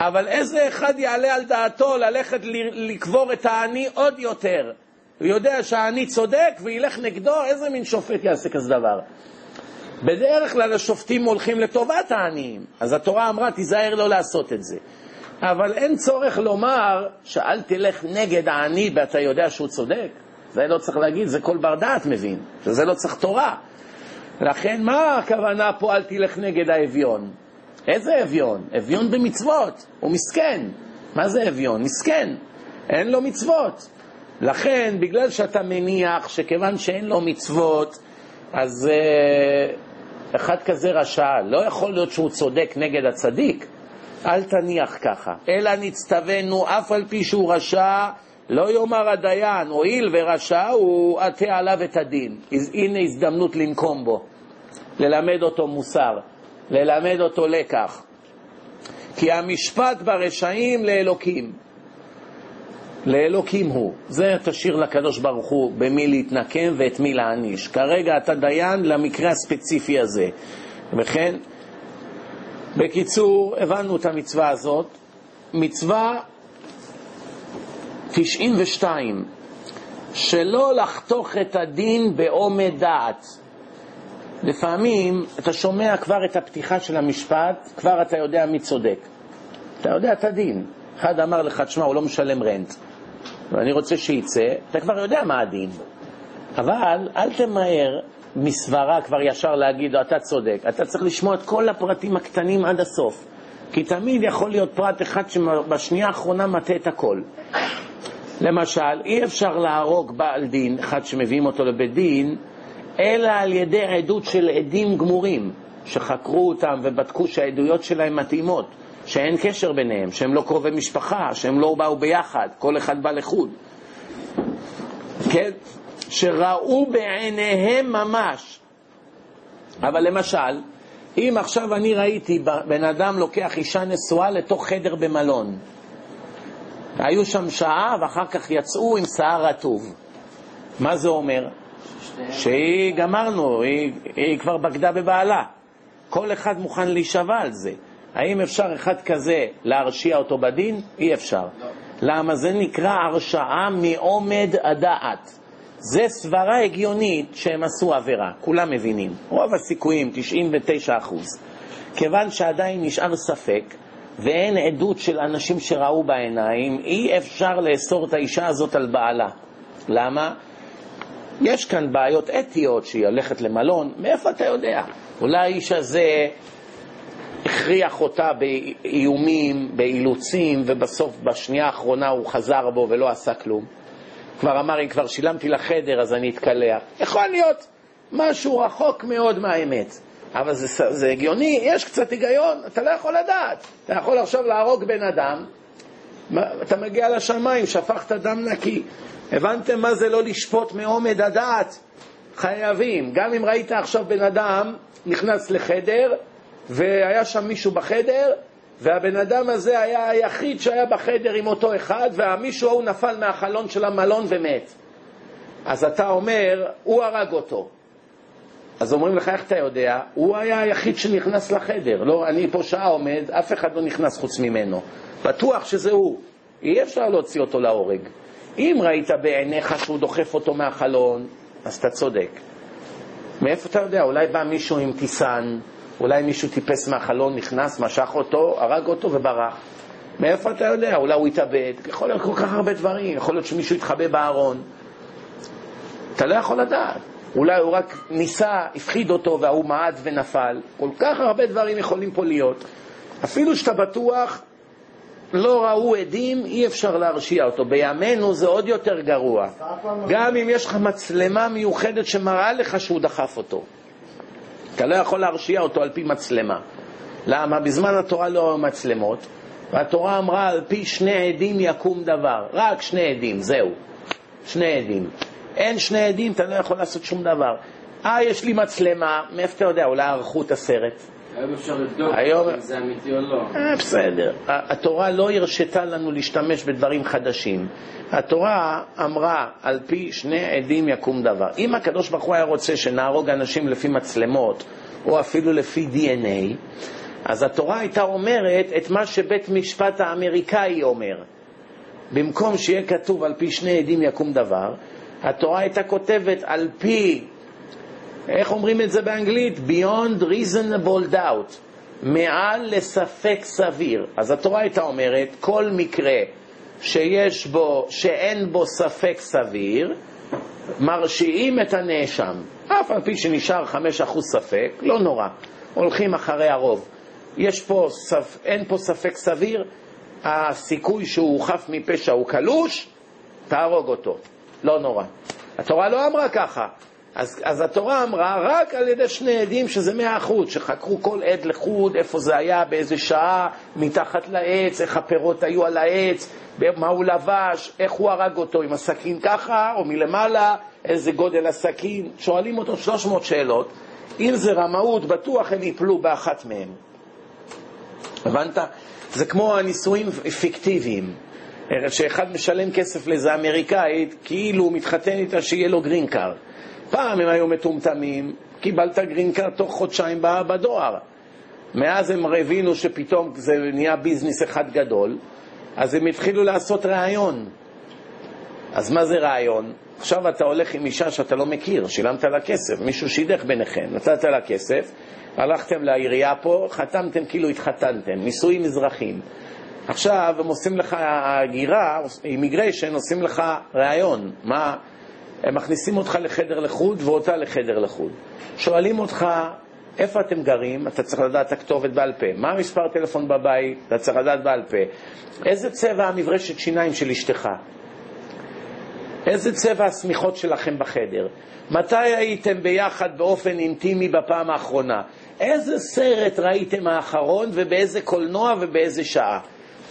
אבל איזה אחד יעלה על דעתו ללכת לקבור את העני עוד יותר? הוא יודע שהעני צודק וילך נגדו? איזה מין שופט יעשה כזה דבר? בדרך כלל השופטים הולכים לטובת העניים, אז התורה אמרה תיזהר לא לעשות את זה. אבל אין צורך לומר שאל תלך נגד העני ואתה יודע שהוא צודק. זה לא צריך להגיד, זה כל בר דעת מבין, שזה לא צריך תורה. לכן מה הכוונה פה אל תלך נגד האביון? איזה אביון? אביון במצוות, הוא מסכן. מה זה אביון? מסכן, אין לו מצוות. לכן בגלל שאתה מניח שכיוון שאין לו מצוות, אז אה, אחד כזה רשע, לא יכול להיות שהוא צודק נגד הצדיק. אל תניח ככה. אלא נצטווינו, אף על פי שהוא רשע, לא יאמר הדיין, הואיל ורשע הוא עטה עליו את הדין. הנה הזדמנות לנקום בו, ללמד אותו מוסר, ללמד אותו לקח. כי המשפט ברשעים לאלוקים, לאלוקים הוא. זה תשאיר לקדוש ברוך הוא במי להתנקם ואת מי להעניש. כרגע אתה דיין למקרה הספציפי הזה. וכן, בקיצור, הבנו את המצווה הזאת. מצווה תשעים ושתיים, שלא לחתוך את הדין בעומד דעת. לפעמים אתה שומע כבר את הפתיחה של המשפט, כבר אתה יודע מי צודק, אתה יודע את הדין. אחד אמר לך, תשמע, הוא לא משלם רנט ואני רוצה שייצא, אתה כבר יודע מה הדין. אבל אל תמהר מסברה כבר ישר להגיד אתה צודק. אתה צריך לשמוע את כל הפרטים הקטנים עד הסוף, כי תמיד יכול להיות פרט אחד שבשנייה האחרונה מטה את הכל. למשל, אי אפשר להרוג בעל דין, אחד שמביאים אותו לבית דין, אלא על ידי עדות של עדים גמורים שחקרו אותם ובדקו שהעדויות שלהם מתאימות, שאין קשר ביניהם, שהם לא קרובי משפחה, שהם לא באו ביחד, כל אחד בא לחוד, כן? שראו בעיניהם ממש. אבל למשל, אם עכשיו אני ראיתי בן אדם לוקח אישה נשואה לתוך חדר במלון, היו שם שעה ואחר כך יצאו עם שיער רטוב, מה זה אומר? שהיא גמרנו, היא, היא כבר בגדה בבעלה. כל אחד מוכן להישבע על זה. האם אפשר אחד כזה להרשיע אותו בדין? אי אפשר. לא. למה? זה נקרא הרשעה מעומד הדעת. זה סברה הגיונית שהם עשו עבירה, כולם מבינים, רוב הסיכויים תשעים ותשעה אחוז. כיוון שעדיין נשאר ספק ואין עדות של אנשים שראו בעיניים, אי אפשר לאסור את האישה הזאת על בעלה. למה? יש כאן בעיות אתיות, שהיא הולכת למלון, מאיפה אתה יודע? אולי האיש הזה הכריח אותה באיומים, באילוצים, ובסוף בשנייה האחרונה הוא חזר בו ולא עשה כלום. כבר אמר, אם כבר שילמתי לחדר אז אני אתקלח. יכול להיות משהו רחוק מאוד מהאמת, אבל זה, זה הגיוני, יש קצת היגיון, אתה לא יכול לדעת. אתה יכול עכשיו להרוג בן אדם, אתה מגיע לשמיים, שפכת דם נקי. הבנתם מה זה לא לשפוט מעומד הדעת? חייבים, גם אם ראית עכשיו בן אדם נכנס לחדר והיה שם מישהו בחדר, והבן אדם הזה היה היחיד שהיה בחדר עם אותו אחד, והמישהו הוא נפל מהחלון של המלון ומת, אז אתה אומר הוא הרג אותו. אז אומרים לך, איך אתה יודע? הוא היה היחיד שנכנס לחדר, לא, אני פה שעה עומד, אף אחד לא נכנס חוץ ממנו, בטוח שזה הוא, אי אפשר להוציא אותו להורג. אם ראית בעיניך שהוא דוחף אותו מהחלון, אז אתה צודק. מאיפה אתה יודע? אולי בא מישהו עם טיסן, אולי מישהו טיפס מהחלון, נכנס, משך אותו, הרג אותו וברח. מאיפה אתה יודע? אולי הוא התאבד. יכול להיות כל כך הרבה דברים. יכול להיות שמישהו יתחבא בארון. אתה לא יכול לדעת. אולי הוא רק ניסה, הפחיד אותו והוא מעד ונפל. כל כך הרבה דברים יכולים פה להיות. אפילו שאתה בטוח לא ראו עדים, אי אפשר להרשיע אותו. בימינו זה עוד יותר גרוע. גם אם יש לך מצלמה מיוחדת שמראה לך שהוא דחף אותו, אתה לא יכול להרשיע אותו על פי מצלמה. למה? בזמן התורה לא היו מצלמות, והתורה אמרה על פי שני עדים יקום דבר. רק שני עדים, זהו, שני עדים. אין שני עדים, אתה לא יכול לעשות שום דבר. אה, יש לי מצלמה, מאיפה אתה יודע? אולי ערכו את הסרט. היום אפשר לבדוק אם זה אמיתי או לא. בסדר, התורה לא הרשתה לנו להשתמש בדברים חדשים. התורה אמרה על פי שני עדים יקום דבר. אם הקדוש ברוך הוא היה רוצה שנהרוג אנשים לפי מצלמות או אפילו לפי די אן איי, אז התורה הייתה אומרת את מה שבית משפט האמריקאי אומר. במקום שיהיה כתוב על פי שני עדים יקום דבר, התורה הייתה כותבת על פי, איך אומרים את זה באנגלית? Beyond reasonable doubt, מעל לספק סביר. אז התורה הייתה אומרת, כל מקרה שיש בו, שאין בו ספק סביר, מרשיעים את הנאשם. אף על פי שנשאר חמישה אחוז ספק, לא נורא, הולכים אחרי הרוב. יש פה, אין פה ספק סביר, הסיכוי שהוא חף מפשע הוא קלוש, תהרוג אותו, לא נורא. התורה לא אמרה ככה. אז, אז התורה אמרה רק על ידי שני עדים, שזה מאה אחוז, שחקרו כל עד לחוד, איפה זה היה, באיזה שעה, מתחת לעץ, איך הפירות היו על העץ, מה הוא לבש, איך הוא הרג אותו, עם הסכין ככה או מלמעלה, איזה גודל הסכין. שואלים אותו שלוש מאות שאלות. אם זה רמאות, בטוח הם ייפלו באחת מהם. הבנת? זה כמו הנישואים פיקטיביים, שאחד משלם כסף לזה אמריקאית, כאילו הוא מתחתן איתה שיהיה לו גרין קארד. פעם הם היו מטומטמים, קיבלת גרינקארד תוך חודשיים באה בדואר. מאז הם הבינו שפתאום זה נהיה ביזנס אחד גדול, אז הם התחילו לעשות רעיון. אז מה זה רעיון? עכשיו אתה הולך עם אישה שאתה לא מכיר, שילמת לה כסף, מישהו שידך ביניכם, נתת לה כסף, הלכתם לעירייה פה, חתמתם כאילו התחתנתם, נישואים אזרחיים. עכשיו הם עושים לך הגירה, אימיגריישן, עושים לך רעיון. מה? הם מכניסים אותך לחדר לחוד ואותה לחדר לחוד. שואלים אותך איפה אתם גרים, אתה צריך לדעת הכתובת בעל פה. מה מספר טלפון בבית, אתה צריך לדעת בעל פה. איזה צבע המברשת שיניים של אשתך? איזה צבע הסמיכות שלכם בחדר? מתי הייתם ביחד באופן אינטימי בפעם האחרונה? איזה סרט ראיתם האחרון ובאיזה קולנוע ובאיזה שעה?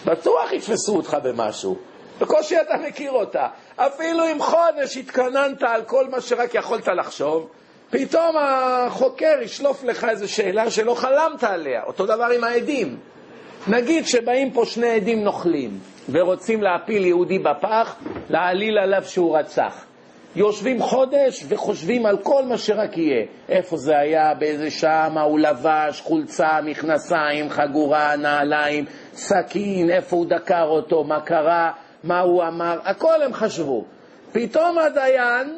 בטוח יתפסו אותך במשהו. בקושי אתה מכיר אותה. אפילו אם חודש התכננת על כל מה שרק יכולת לחשוב, פתאום החוקר ישלוף לך איזו שאלה שלא חלמת עליה. אותו דבר עם העדים. נגיד שבאים פה שני עדים נוכלים ורוצים להפיל יהודי בפח, להעליל עליו שהוא רצח. יושבים חודש וחושבים על כל מה שרק יהיה. איפה זה היה, באיזה שעה, מה הוא לבש, חולצה, מכנסיים, חגורה, נעליים, סכין, איפה הוא דקר אותו, מה קרה, מה הוא אמר, הכל הם חשבו. פתאום הדיין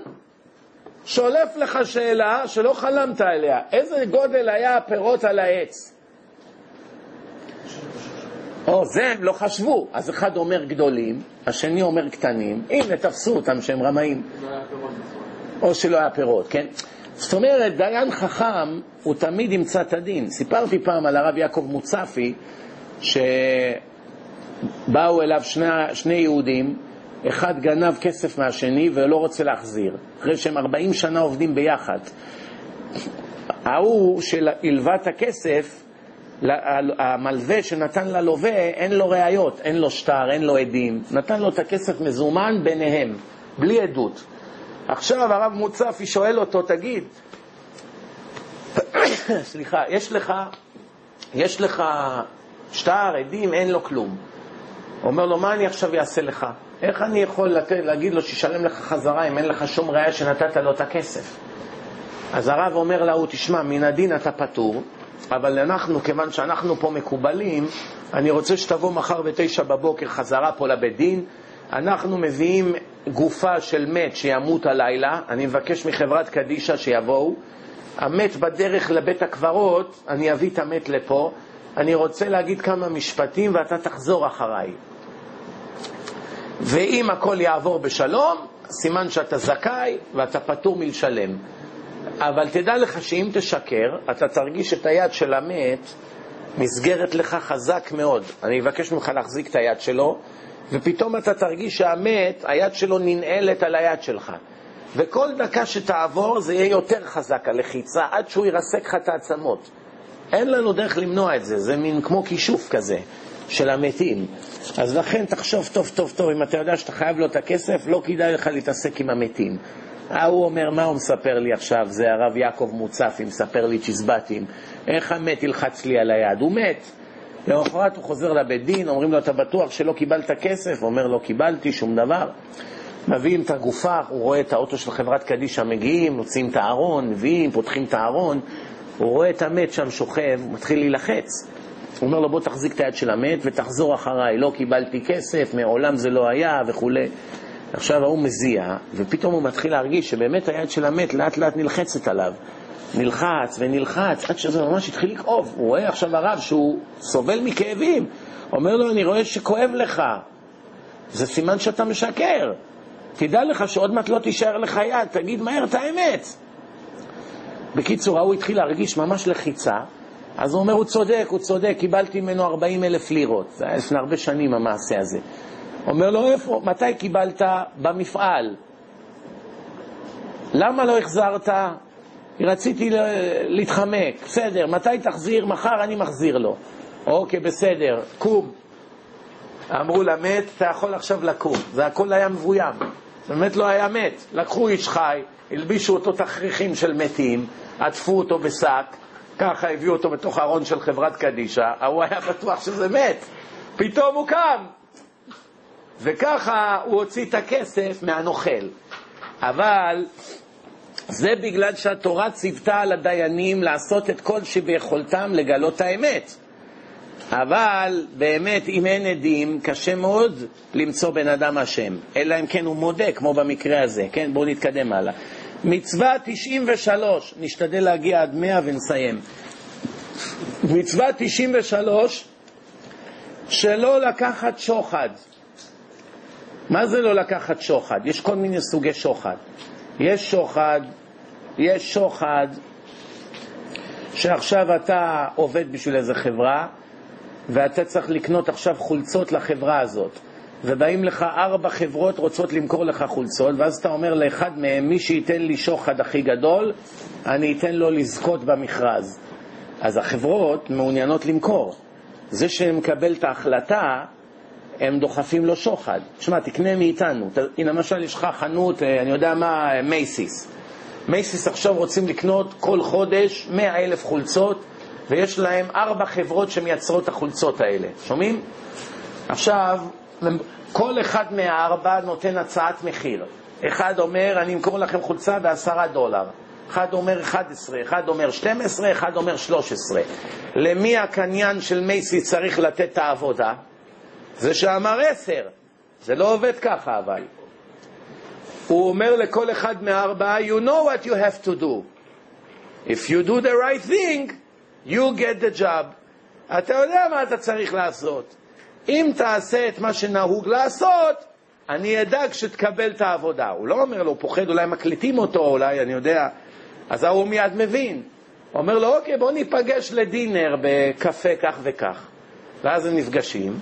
שולף לך שאלה שלא חלמת עליה. איזה גודל היה הפירות על העץ? או זה הם לא חשבו. אז אחד אומר גדולים, השני אומר קטנים, הנה תפסו אותם שהם רמאים, או שלא היה פירות, כן? זאת אומרת, דיין חכם הוא תמיד ימצא את הדין. סיפרתי פעם על הרב יעקב מוצפי, שבאו אליו שני, שני יהודים, אחד גנב כסף מהשני ולא רוצה להחזיר, אחרי שהם ארבעים שנה עובדים ביחד. ההוא שהלווה את הכסף, המלווה שנתן ללווה, אין לו ראיות, אין לו שטר, אין לו עדים, נתן לו את הכסף מזומן ביניהם, בלי עדות. עכשיו הרב מוצפי שואל אותו, תגיד, סליחה, יש לך, יש לך שטר, עדים, אין לו כלום. אומר לו, מה אני עכשיו אעשה לך? איך אני יכול להגיד לו שישלם לך חזרה אם אין לך שום ראיה שנתת לו את הכסף? אז הרב אומר לה, הוא תשמע, מן הדין אתה פטור, אבל אנחנו, כיוון שאנחנו פה מקובלים, אני רוצה שתבוא מחר בתשע בבוקר חזרה פה לבית דין, אנחנו מביאים גופה של מת שימות הלילה, אני מבקש מחברת קדישה שיבואו, המת בדרך לבית הקברות, אני אביא את המת לפה, אני רוצה להגיד כמה משפטים ואתה תחזור אחריי, ואם הכל יעבור בשלום, סימן שאתה זכאי ואתה פטור מלשלם. אבל תדע לך שאם תשקר, אתה תרגיש את היד של המת מסגרת לך חזק מאוד. אני אבקש ממך להחזיק את היד שלו, ופתאום אתה תרגיש שהמת, היד שלו ננעלת על היד שלך. וכל דקה שתעבור זה יהיה יותר חזק, הלחיצה, עד שהוא ירסק לך את העצמות. אין לנו דרך למנוע את זה, זה מין כמו כישוף כזה של המתים. אז לכן תחשוב טוב טוב טוב, אם אתה יודע שאתה חייב לו את הכסף, לא כדאי לך להתעסק עם המתים. הוא אומר, מה הוא מספר לי עכשיו? זה הרב יעקב מוצפי, מספר לי צ'יזבטים. איך המת ילחץ לי על היד? הוא מת. לאחרת הוא חוזר לבית דין, אומרים לו, אתה בטוח שלא קיבלת כסף? אומר, לא קיבלתי שום דבר. מביאים את הגופה, הוא רואה את האוטו של חברת קדישה, מגיעים, מוציאים את הארון, מביאים, פותחים את הארון. הוא רואה את המת שם שוכב, הוא מתחיל להילחץ. הוא אומר לו, בוא תחזיק את היד של המת ותחזור אחריי, לא קיבלתי כסף, מעולם זה לא היה וכולי. עכשיו הוא מזיע, ופתאום הוא מתחיל להרגיש שבאמת היד של המת לאט לאט נלחצת עליו, נלחץ ונלחץ, עד שזה ממש התחיל לכאוב. הוא רואה עכשיו הרב שהוא סובל מכאבים, אומר לו, אני רואה שכואב לך, זה סימן שאתה משקר, תדע לך שעוד מעט לא תישאר לך יד, תגיד מהר את האמת. בקיצור, הוא התחיל להרגיש ממש לחיצה, אז הוא אומר, הוא צודק, הוא צודק, קיבלתי ממנו ארבעים אלף לירות, זה היה לפני הרבה שנים המעשה הזה. אומר לו, איפה, מתי קיבלת? במפעל. למה לא החזרת? רציתי להתחמק. בסדר, מתי תחזיר? מחר אני מחזיר לו. אוקיי, בסדר, קום. אמרו למת, אתה יכול עכשיו לקום. זה הכל היה מבוים. באמת לא היה מת. לקחו איש חי, הלבישו אותו תכריכים של מתים, עטפו אותו בשק, ככה הביאו אותו בתוך הארון של חברת קדישה, הוא היה בטוח שזה מת. פתאום הוא קם. וככה הוא הוציא את הכסף מהנוכל. אבל זה בגלל שהתורה ציוותה על הדיינים לעשות את כל שביכולתם לגלות האמת. אבל באמת אם אין עדים קשה מאוד למצוא בן אדם אשם, אלא אם כן הוא מודה, כמו במקרה הזה, כן? בואו נתקדם הלאה. מצווה תשעים ושלוש, נשתדל להגיע עד מאה ונסיים. מצווה תשעים ושלוש, שלא לקחת שוחד. מה זה לא לקחת שוחד? יש כל מיני סוגי שוחד. יש שוחד, יש שוחד שעכשיו אתה עובד בשביל איזה חברה, ואתה צריך לקנות עכשיו חולצות לחברה הזאת, ובאים לך ארבע חברות רוצות למכור לך חולצות, ואז אתה אומר לאחד מהם, מי שייתן לי שוחד הכי גדול, אני אתן לו לזכות במכרז. אז החברות מעוניינות למכור. זה שמקבל את ההחלטה, הם דוחפים לו שוחד. תשמע, תקנה מאיתנו. הנה, למשל, יש לך חנות, אני יודע מה, מייסיס. מייסיס עכשיו רוצים לקנות כל חודש מאה אלף חולצות, ויש להם ארבע חברות שמייצרות החולצות האלה. שומעים? עכשיו, כל אחד מהארבע נותן הצעת מחיר. אחד אומר, אני אמכור לכם חולצה בעשרה דולר. אחד אומר אחד עשר, אחד אומר שתים עשרה, אחד אומר שלוש עשרה. למי הקניין של מייסיס צריך לתת את העבודה? זה שאמר עשר, זה לא עובד ככה אבל. הוא אומר לכל אחד מהארבעה, you know what you have to do. If you do the right thing, you get the job. אתה יודע מה אתה צריך לעשות. אם תעשה את מה שנהוג לעשות, אני אדאג שתקבל את העבודה. הוא לא אומר לו, הוא פוחד, אולי מקליטים אותו, אולי, אני יודע. אז הוא מיד מבין. הוא אומר לו, אוקיי, בוא ניפגש לדינר בקפה כך וכך. ואז הם נפגשים.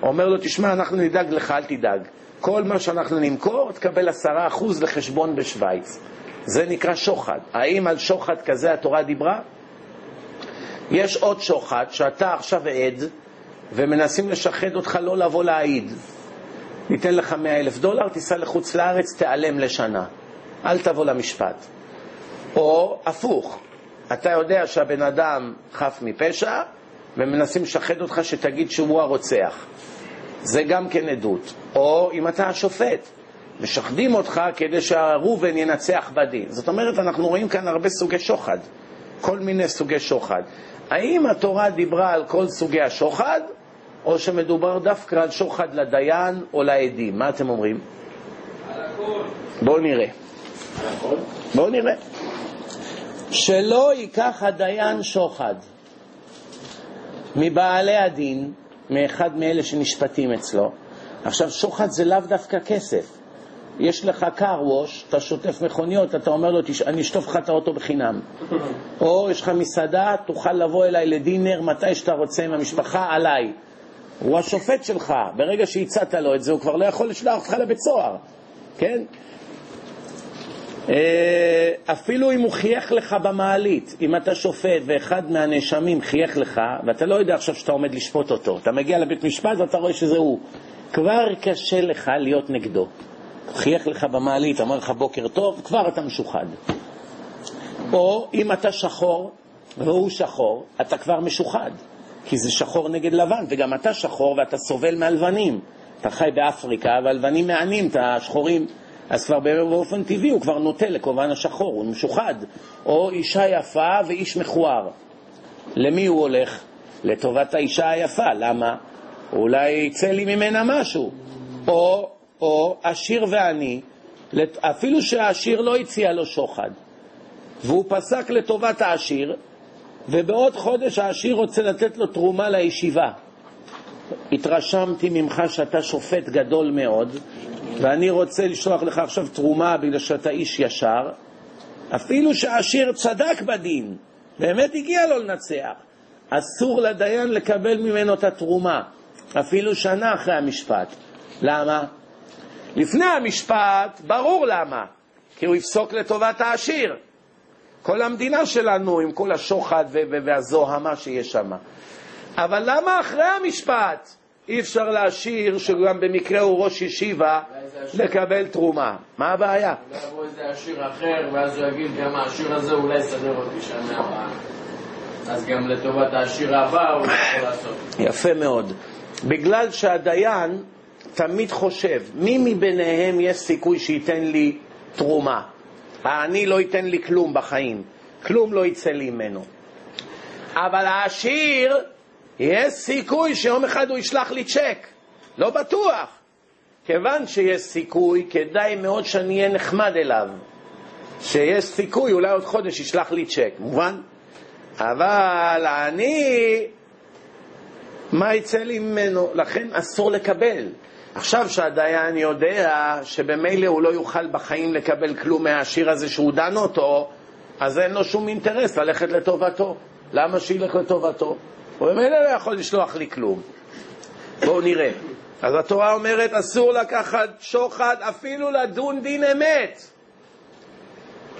הוא אומר לו, תשמע, אנחנו נדאג לך, אל תדאג. כל מה שאנחנו נמכור, תקבל עשרה אחוז לחשבון בשוויץ. זה נקרא שוחד. האם על שוחד כזה התורה דיברה? יש עוד שוחד, שאתה עכשיו עד, ומנסים לשחד אותך לא לבוא להעיד. ניתן לך מאה אלף דולר, תיסע לחוץ לארץ, תיעלם לשנה. אל תבוא למשפט. או הפוך. אתה יודע שהבן אדם חף מפשע, ומנסים לשחד אותך שתגיד שהוא הרוצח. זה גם כן עדות. או אם אתה השופט, משחדים אותך כדי שהרובן ינצח בדין. זאת אומרת, אנחנו רואים כאן הרבה סוגי שוחד. כל מיני סוגי שוחד. האם התורה דיברה על כל סוגי השוחד, או שמדובר דווקא על שוחד לדיין או לעדים? מה אתם אומרים? על הכל. בואו נראה. על הכל? בואו נראה. שלא ייקח הדיין שוחד מבעלי הדין, מאחד מאלה שנשפטים אצלו. עכשיו, שוחד זה לאו דווקא כסף. יש לך קרווש, אתה שוטף מכוניות, אתה אומר לו, אני אשטוף לך את האוטו בחינם. או יש לך מסעדה, תוכל לבוא אליי לדינר מתי שאתה רוצה עם המשפחה, עליי. הוא השופט שלך, ברגע שהצעת לו את זה, הוא כבר לא יכול לשלוח אותך לבית סוהר. כן? אפילו אם הוא חייך לך במעלית, אם אתה שופט ואחד מהנאשמים חייך לך, ואתה לא יודע עכשיו שאתה עומד לשפוט אותו, אתה מגיע לבית משפט ואתה רואה שזה הוא, כבר קשה לך להיות נגדו. חייך לך במעלית, אמר לך בוקר טוב, כבר אתה משוחד. או אם אתה שחור והוא שחור, אתה כבר משוחד, כי זה שחור נגד לבן, וגם אתה שחור ואתה סובל מהלבנים. אתה חי באפריקה והלבנים מענים את השחורים, אז כבר באופן טבעי הוא כבר נוטה לקובן השחור, הוא משוחד. או אישה יפה ואיש מכוער, למי הוא הולך? לטובת האישה היפה. למה? אולי יצא לי ממנה משהו. או או עשיר ועני, אפילו שהעשיר לא הציע לו שוחד והוא פסק לטובת העשיר, ובעוד חודש העשיר רוצה לתת לו תרומה לישיבה. התרשמתי ממך שאתה שופט גדול מאוד, ואני רוצה לשלוח לך עכשיו תרומה בגלל שאתה איש ישר. אפילו שהעשיר צדק בדין, באמת הגיע לו לנצח, אסור לדיין לקבל ממנו את התרומה אפילו שנה אחרי המשפט. למה? לפני המשפט ברור למה, כי הוא יפסוק לטובת העשיר. כל המדינה שלנו עם כל השוחד והזוהמה שיש שם. אבל למה אחרי המשפט אי אפשר לעשיר, שגם במקרה הוא ראש ישיבה, לקבל תרומה? מה הבעיה? אולי יבוא איזה עשיר אחר ואז הוא יגיד, גם העשיר הזה אולי יסדר אותי שנה הבאה, אז גם לטובת העשיר הבא הוא יכול לעשות. יפה מאוד. בגלל שהדיין תמיד חושב, מי מביניהם יש סיכוי שייתן לי תרומה? העני לא ייתן לי כלום בחיים, כלום לא יצא לי ממנו. אבל העשיר, יש סיכוי שיום אחד הוא ישלח לי צ'ק. לא בטוח. כיוון שיש סיכוי, כדאי מאוד שאני אהיה נחמד אליו, שיש סיכוי אולי עוד חודש ישלח לי צ'ק. מובן? אבל העני, מה יצא לי ממנו? לכן אסור לקבל. עכשיו שהדיין יודע שבמילא הוא לא יוכל בחיים לקבל כלום מהעשיר הזה שהוא דן אותו, אז אין לו שום אינטרס ללכת לטובתו. למה שילך לטובתו? הוא במילא לא יכול לשלוח לי כלום. בואו נראה. אז התורה אומרת, אסור לקחת שוחד אפילו לדון דין אמת.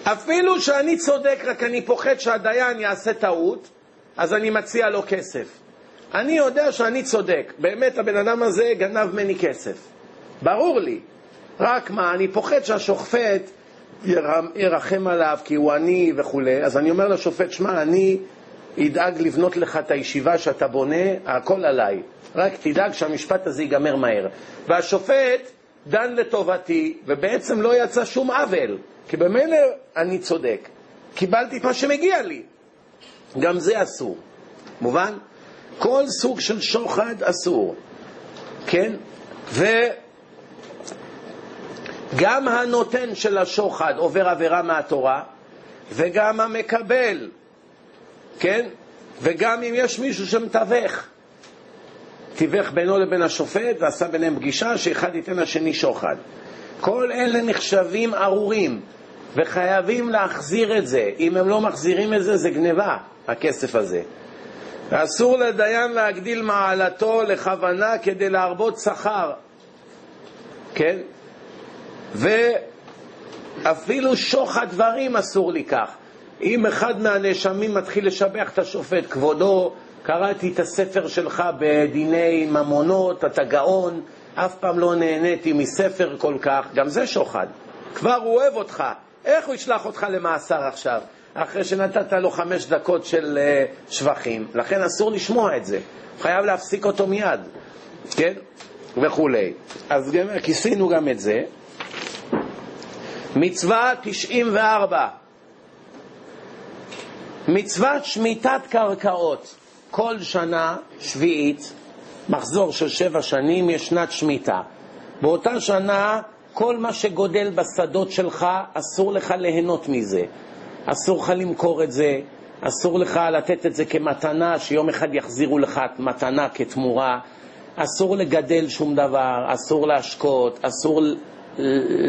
אפילו שאני צודק, רק אני פוחד שהדיין יעשה טעות, אז אני מציע לו כסף. אני יודע שאני צודק, באמת הבן אדם הזה גנב מני כסף, ברור לי. רק מה, אני פוחד שהשופט ירחם עליו כי הוא עני וכו'. אז אני אומר לשופט, שמע, אני אדאג לבנות לך את הישיבה שאתה בונה, הכל עליי, רק תדאג שהמשפט הזה ייגמר מהר. והשופט דן לטובתי, ובעצם לא יצא שום עוול, כי במילא אני צודק, קיבלתי את מה שמגיע לי. גם זה אסור. מובן? כל סוג של שוחד אסור. כן? וגם הנותן של השוחד עובר עבירה מהתורה, וגם המקבל. כן? וגם אם יש מישהו שמתווך, תיווך בינו לבין השופט ועשה ביניהם פגישה שאחד ייתן השני שוחד. כל אלה נחשבים ארורים וחייבים להחזיר את זה. אם הם לא מחזירים את זה, זה גניבה, הכסף הזה. אסור לדיין להגדיל מעלתו לכוונה כדי להרבות שכר, כן? ואפילו שוחד דברים אסור לכך. אם אחד מהנאשמים מתחיל לשבח את השופט, כבודו, קראתי את הספר שלך בדיני ממונות, אתה גאון, אף פעם לא נהניתי מספר כל כך, גם זה שוחד. כבר הוא אוהב אותך, איך הוא ישלח אותך למאסר עכשיו? אחרי שנתת לו חמש דקות של uh, שבחים. לכן אסור לשמוע את זה, חייב להפסיק אותו מיד, כן? וכו'. אז גם, כיסינו גם את זה. מצווה תשעים וארבע, מצוות שמיטת קרקעות. כל שנה שביעית, מחזור של שבע שנים, יש שנת שמיטה. באותה שנה כל מה שגודל בשדות שלך אסור לך ליהנות מזה, אסור לך למכור את זה, אסור לך לתת את זה כמתנה, שיום אחד יחזירו לך מתנה כתמורה. אסור לגדל שום דבר, אסור להשקות, אסור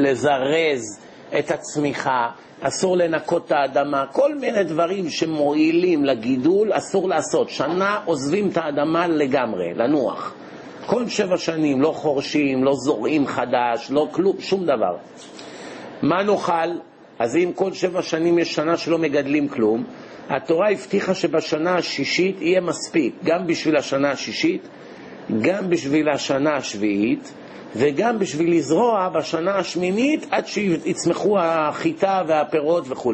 לזרז את הצמיחה, אסור לנקות את האדמה. כל מיני דברים שמועילים לגידול אסור לעשות. שנה עוזבים את האדמה לגמרי, לנוח. כל שבע שנים לא חורשים, לא זורעים חדש, לא כלום, שום דבר. מה נאכל? אז אם כל שבע שנים יש שנה שלא מגדלים כלום, התורה הבטיחה שבשנה השישית יהיה מספיק, גם בשביל השנה השישית, גם בשביל השנה השביעית, וגם בשביל לזרוע בשנה השמינית עד שיצמחו החיטה והפירות וכו'.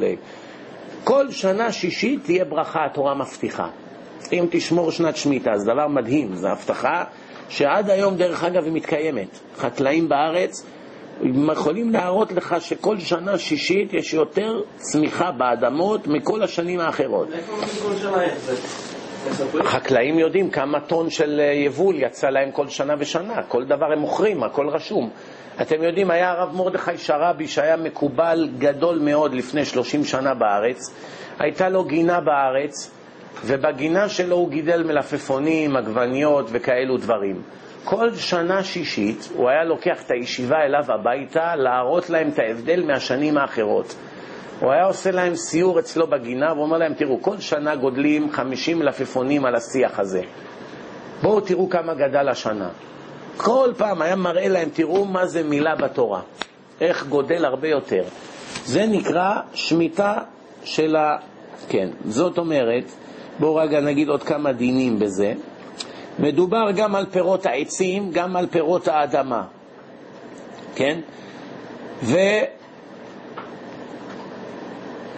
כל שנה שישית תהיה ברכה, התורה מבטיחה. אם תשמור שנת שמיטה, זה דבר מדהים, זו הבטחה שעד היום דרך אגב היא מתקיימת. חקלאים בארץ יכולים להראות לך שכל שנה שישית יש יותר צמיחה באדמות מכל השנים האחרות. החקלאים יודעים כמה טון של יבול יצא להם כל שנה ושנה, כל דבר הם מוכרים, הכל רשום. אתם יודעים, היה הרב מרדכי שרבי שהיה מקובל גדול מאוד לפני שלושים שנה בארץ. הייתה לו גינה בארץ, ובגינה שלו הוא גידל מלפפונים, עגבניות וכאלו דברים. כל שנה שישית הוא היה לוקח את הישיבה אליו הביתה להראות להם את ההבדל מהשנים האחרות. הוא היה עושה להם סיור אצלו בגינה ואומר להם, תראו, כל שנה גודלים חמישים מלפפונים על השיח הזה, בואו תראו כמה גדל השנה. כל פעם היה מראה להם, תראו מה זה מילה בתורה, איך גודל הרבה יותר. זה נקרא שמיטה של ה... כן, זאת אומרת, בואו רגע נגיד עוד כמה דינים בזה. מדובר גם על פירות העצים, גם על פירות האדמה, כן? ו...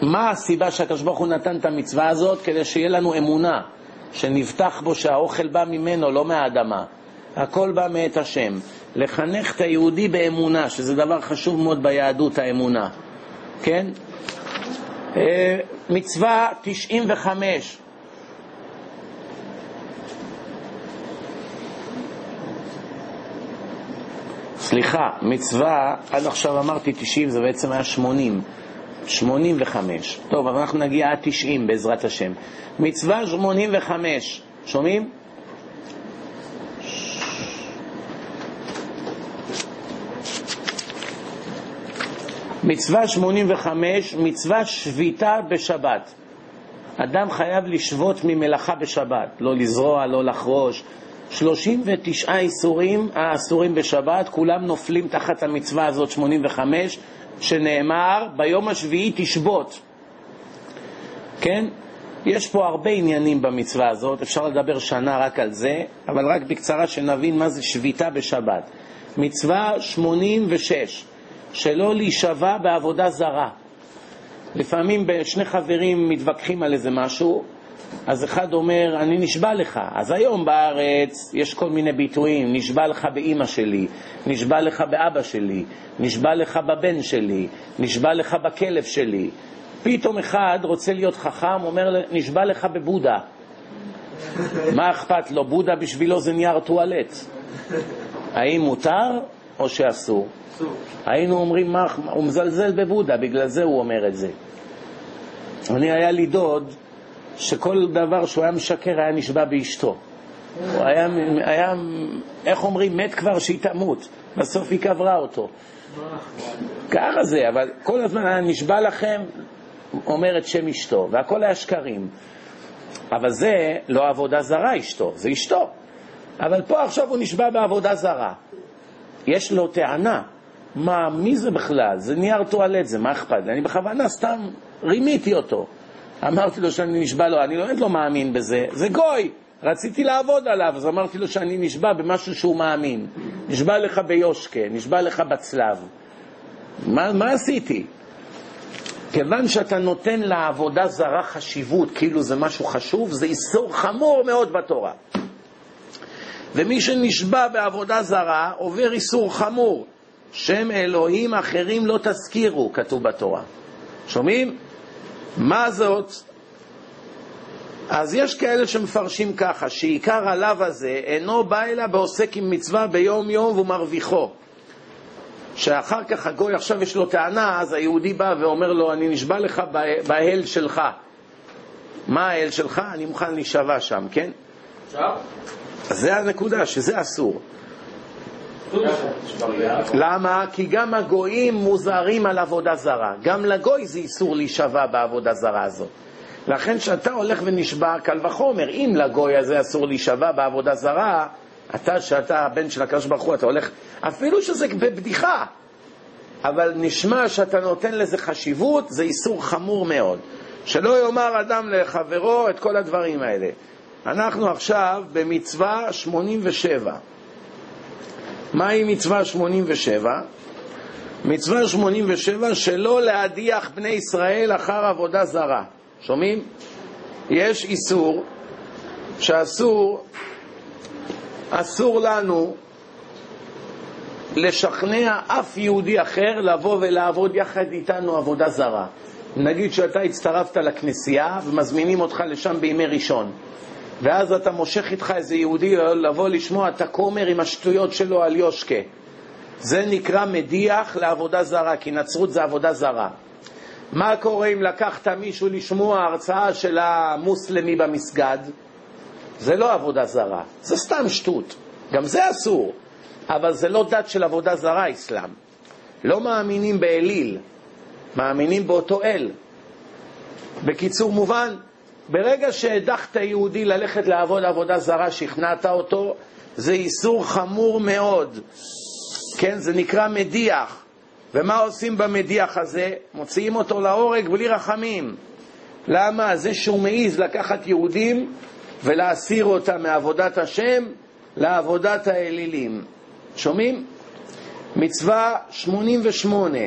מה הסיבה שהקדוש ברוך הוא נתן את המצווה הזאת? כדי שיהיה לנו אמונה שנבטח בו שהאוכל בא ממנו, לא מהאדמה, הכל בא מאת השם. לחנך את היהודי באמונה, שזה דבר חשוב מאוד ביהדות, האמונה, כן? מצווה תשעים וחמש, סליחה, מצווה, עד עכשיו אמרתי תשעים, זה בעצם היה שמונים, שמונים וחמש. טוב, אבל אנחנו נגיע עד תשעים בעזרת השם. מצווה שמונים וחמש, שומעים? מצווה שמונים וחמש, מצווה שביתה בשבת. אדם חייב לשבות ממלאכה בשבת, לא לזרוע, לא לחרוש. שלושים ותשעה איסורים, האסורים בשבת, כולם נופלים תחת המצווה הזאת שמונים וחמש, שנאמר ביום השביעי תשבות, כן? יש פה הרבה עניינים במצווה הזאת, אפשר לדבר שנה רק על זה, אבל רק בקצרה שנבין מה זה שביתה בשבת. מצווה שמונים ושש, שלא להישבע בעבודה זרה. לפעמים שני חברים מתווכחים על איזה משהו, אז אחד אומר, אני נשבע לך. אז היום בארץ יש כל מיני ביטויים, נשבע לך באמא שלי, נשבע לך באבא שלי, נשבע לך בבן שלי, נשבע לך בכלב שלי. פתאום אחד רוצה להיות חכם, אומר, נשבע לך בבודה. מה אכפת לו? בודה בשבילו זה נייר טואלט. האם מותר או שאסור? היינו אומרים, הוא מזלזל בבודה, בגלל זה הוא אומר את זה. אני היה לי דוד שכל דבר שהוא היה משקר היה נשבע באשתו. הוא היה, היה, איך אומרים, מת כבר שהיא תמות, בסוף היא קברה אותו. ככה זה, אבל כל הזמן אני נשבע לכם, אומר את שם אשתו, והכל היה שקרים. אבל זה לא עבודה זרה אשתו, זה אשתו. אבל פה עכשיו הוא נשבע בעבודה זרה. יש לו טענה, מה, מי זה בכלל? זה נייר טואלט, זה מה אכפת? אני בכוונה סתם רימיתי אותו. אמרתי לו שאני נשבע לו, אני לא מאמין בזה, זה גוי. רציתי לעבוד עליו, אז אמרתי לו שאני נשבע במשהו שהוא מאמין. נשבע לך ביושקה, נשבע לך בצלב. מה, מה עשיתי? כיוון שאתה נותן לעבודה זרה חשיבות, כאילו זה משהו חשוב, זה איסור חמור מאוד בתורה. ומי שנשבע בעבודה זרה עובר איסור חמור. שם אלוהים אחרים לא תזכירו, כתוב בתורה. שומעים? מה זאת? אז יש כאלה שמפרשים ככה, שעיקר הלב הזה אינו בא אלא בעוסק עם מצווה ביום יום ומרוויחו. שאחר כך הגוי עכשיו יש לו טענה, אז היהודי בא ואומר לו, אני נשבע לך בהל שלך. מה ההל שלך? אני מוכן להישבע שם, כן? עכשיו? זה הנקודה, שזה אסור. למה? כי גם הגויים מוזרים על עבודה זרה. גם לגוי זה איסור להישבע בעבודה זרה הזאת. לכן שאתה הולך ונשבע קל וחומר, אם לגוי הזה אסור להישבע בעבודה זרה, אתה שאתה הבן של הקדוש ברוך הוא, אתה הולך, אפילו שזה בבדיחה, אבל נשמע שאתה נותן לזה חשיבות, זה איסור חמור מאוד. שלא יאמר אדם לחברו את כל הדברים האלה. אנחנו עכשיו במצווה שמונים ושבע. מהי מצווה שמונים ושבע? מצווה שמונים ושבע שלא להדיח בני ישראל אחר עבודה זרה. שומעים? יש איסור שאסור, אסור לנו לשכנע אף יהודי אחר לבוא ולעבוד יחד איתנו עבודה זרה. נגיד שאתה הצטרפת לכנסייה ומזמינים אותך לשם בימי ראשון, ואז אתה מושך איתך איזה יהודי לבוא לשמוע את הכומר עם השטויות שלו על יושקה. זה נקרא מדיח לעבודה זרה, כי נצרות זה עבודה זרה. מה קורה אם לקחת מישהו לשמוע הרצאה של המוסלמי במסגד? זה לא עבודה זרה, זה סתם שטות, גם זה אסור. אבל זה לא דת של עבודה זרה, אסלאם. לא מאמינים באליל, מאמינים באותו אל. בקיצור מובן, ברגע שהדחת יהודי ללכת לעבוד עבודה זרה, שכנעת אותו, זה איסור חמור מאוד. כן, זה נקרא מדיח. ומה עושים במדיח הזה? מוציאים אותו להורג בלי רחמים. למה? זה שהוא מעיז לקחת יהודים ולהסיר אותה מעבודת השם לעבודת האלילים. שומעים? מצווה שמונים ושמונה,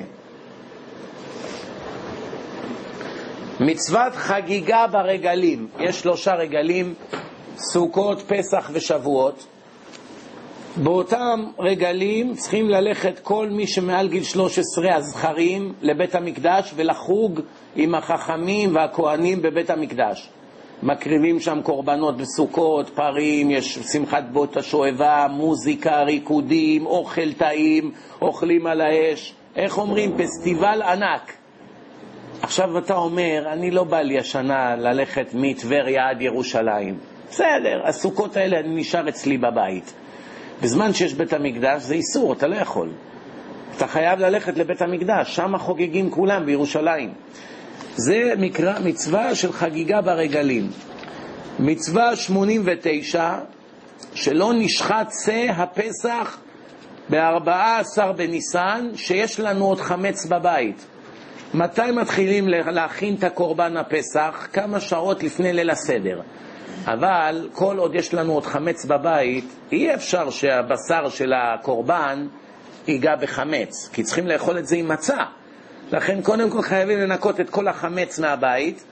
מצוות חגיגה ברגלים. יש שלושה רגלים, סוכות, פסח ושבועות. באותם רגלים צריכים ללכת כל מי שמעל גיל שלוש עשרה הזכרים לבית המקדש ולחוג עם החכמים והכוהנים בבית המקדש. מקריבים שם קורבנות בסוכות, פרים, יש שמחת בית השואבה, מוזיקה, ריקודים, אוכל טעים, אוכלים על האש. איך אומרים? פסטיבל ענק. עכשיו אתה אומר, אני לא בא לי השנה ללכת מטבריה עד ירושלים. בסדר, הסוכות האלה אני נשאר אצלי בבית. בזמן שיש בית המקדש זה איסור, אתה לא יכול. אתה חייב ללכת לבית המקדש, שם חוגגים כולם בירושלים. זה מקרא מצווה של חגיגה ברגלים. מצווה שמונים ותשע, שלא נשחט שא הפסח ב-ארבעה עשר בניסן, שיש לנו עוד חמץ בבית. מתי מתחילים להכין את הקורבן הפסח? כמה שעות לפני ליל הסדר. אבל כל עוד יש לנו עוד חמץ בבית, אי אפשר שהבשר של הקורבן ייגע בחמץ, כי צריכים לאכול את זה עם מצה. לכן קודם כל חייבים לנקות את כל החמץ מהבית,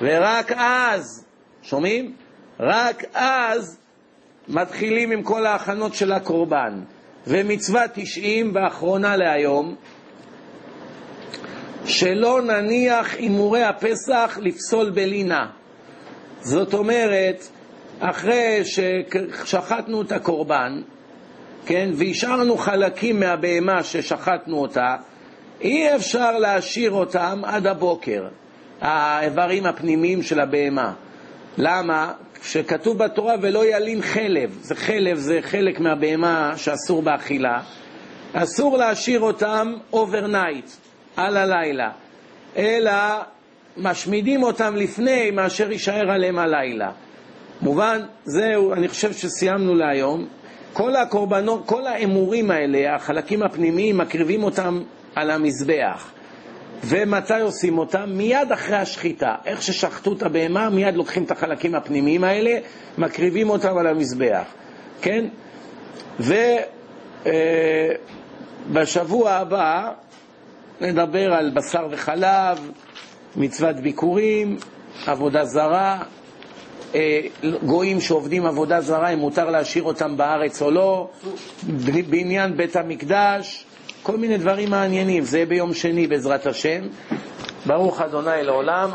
ורק אז, שומעים? רק אז מתחילים עם כל ההכנות של הקורבן. ומצווה תשעים והאחרונה להיום, שלא נניח אימורי הפסח לפסול בלינה. זאת אומרת, אחרי ששחטנו את הקורבן, כן, והשארנו חלקים מהבהמה ששחטנו אותה, אי אפשר להשאיר אותם עד הבוקר, האיברים הפנימיים של הבהמה. למה? שכתוב בתורה ולא ילין חלב, זה חלב, זה חלק מהבהמה שאסור באכילה, אסור להשאיר אותם אוברנייט, על הלילה, אלא משמידים אותם לפני מאשר יישאר עליהם הלילה. מובן, זהו, אני חושב שסיימנו להיום. כל הקורבנות, כל האמורים האלה, החלקים הפנימיים, מקריבים אותם על המזבח. ומתי עושים אותם? מיד אחרי השחיטה. איך ששחטו את הבהמה, מיד לוקחים את החלקים הפנימיים האלה, מקריבים אותם על המזבח. כן? ובשבוע הבא נדבר על בשר וחלב, מצוות ביקורים, עבודה זרה, גויים שעובדים עבודה זרה, אם מותר להשאיר אותם בארץ או לא, בעניין בית המקדש, כל מיני דברים מעניינים. זה ביום שני בעזרת השם. ברוך ה' לעולם.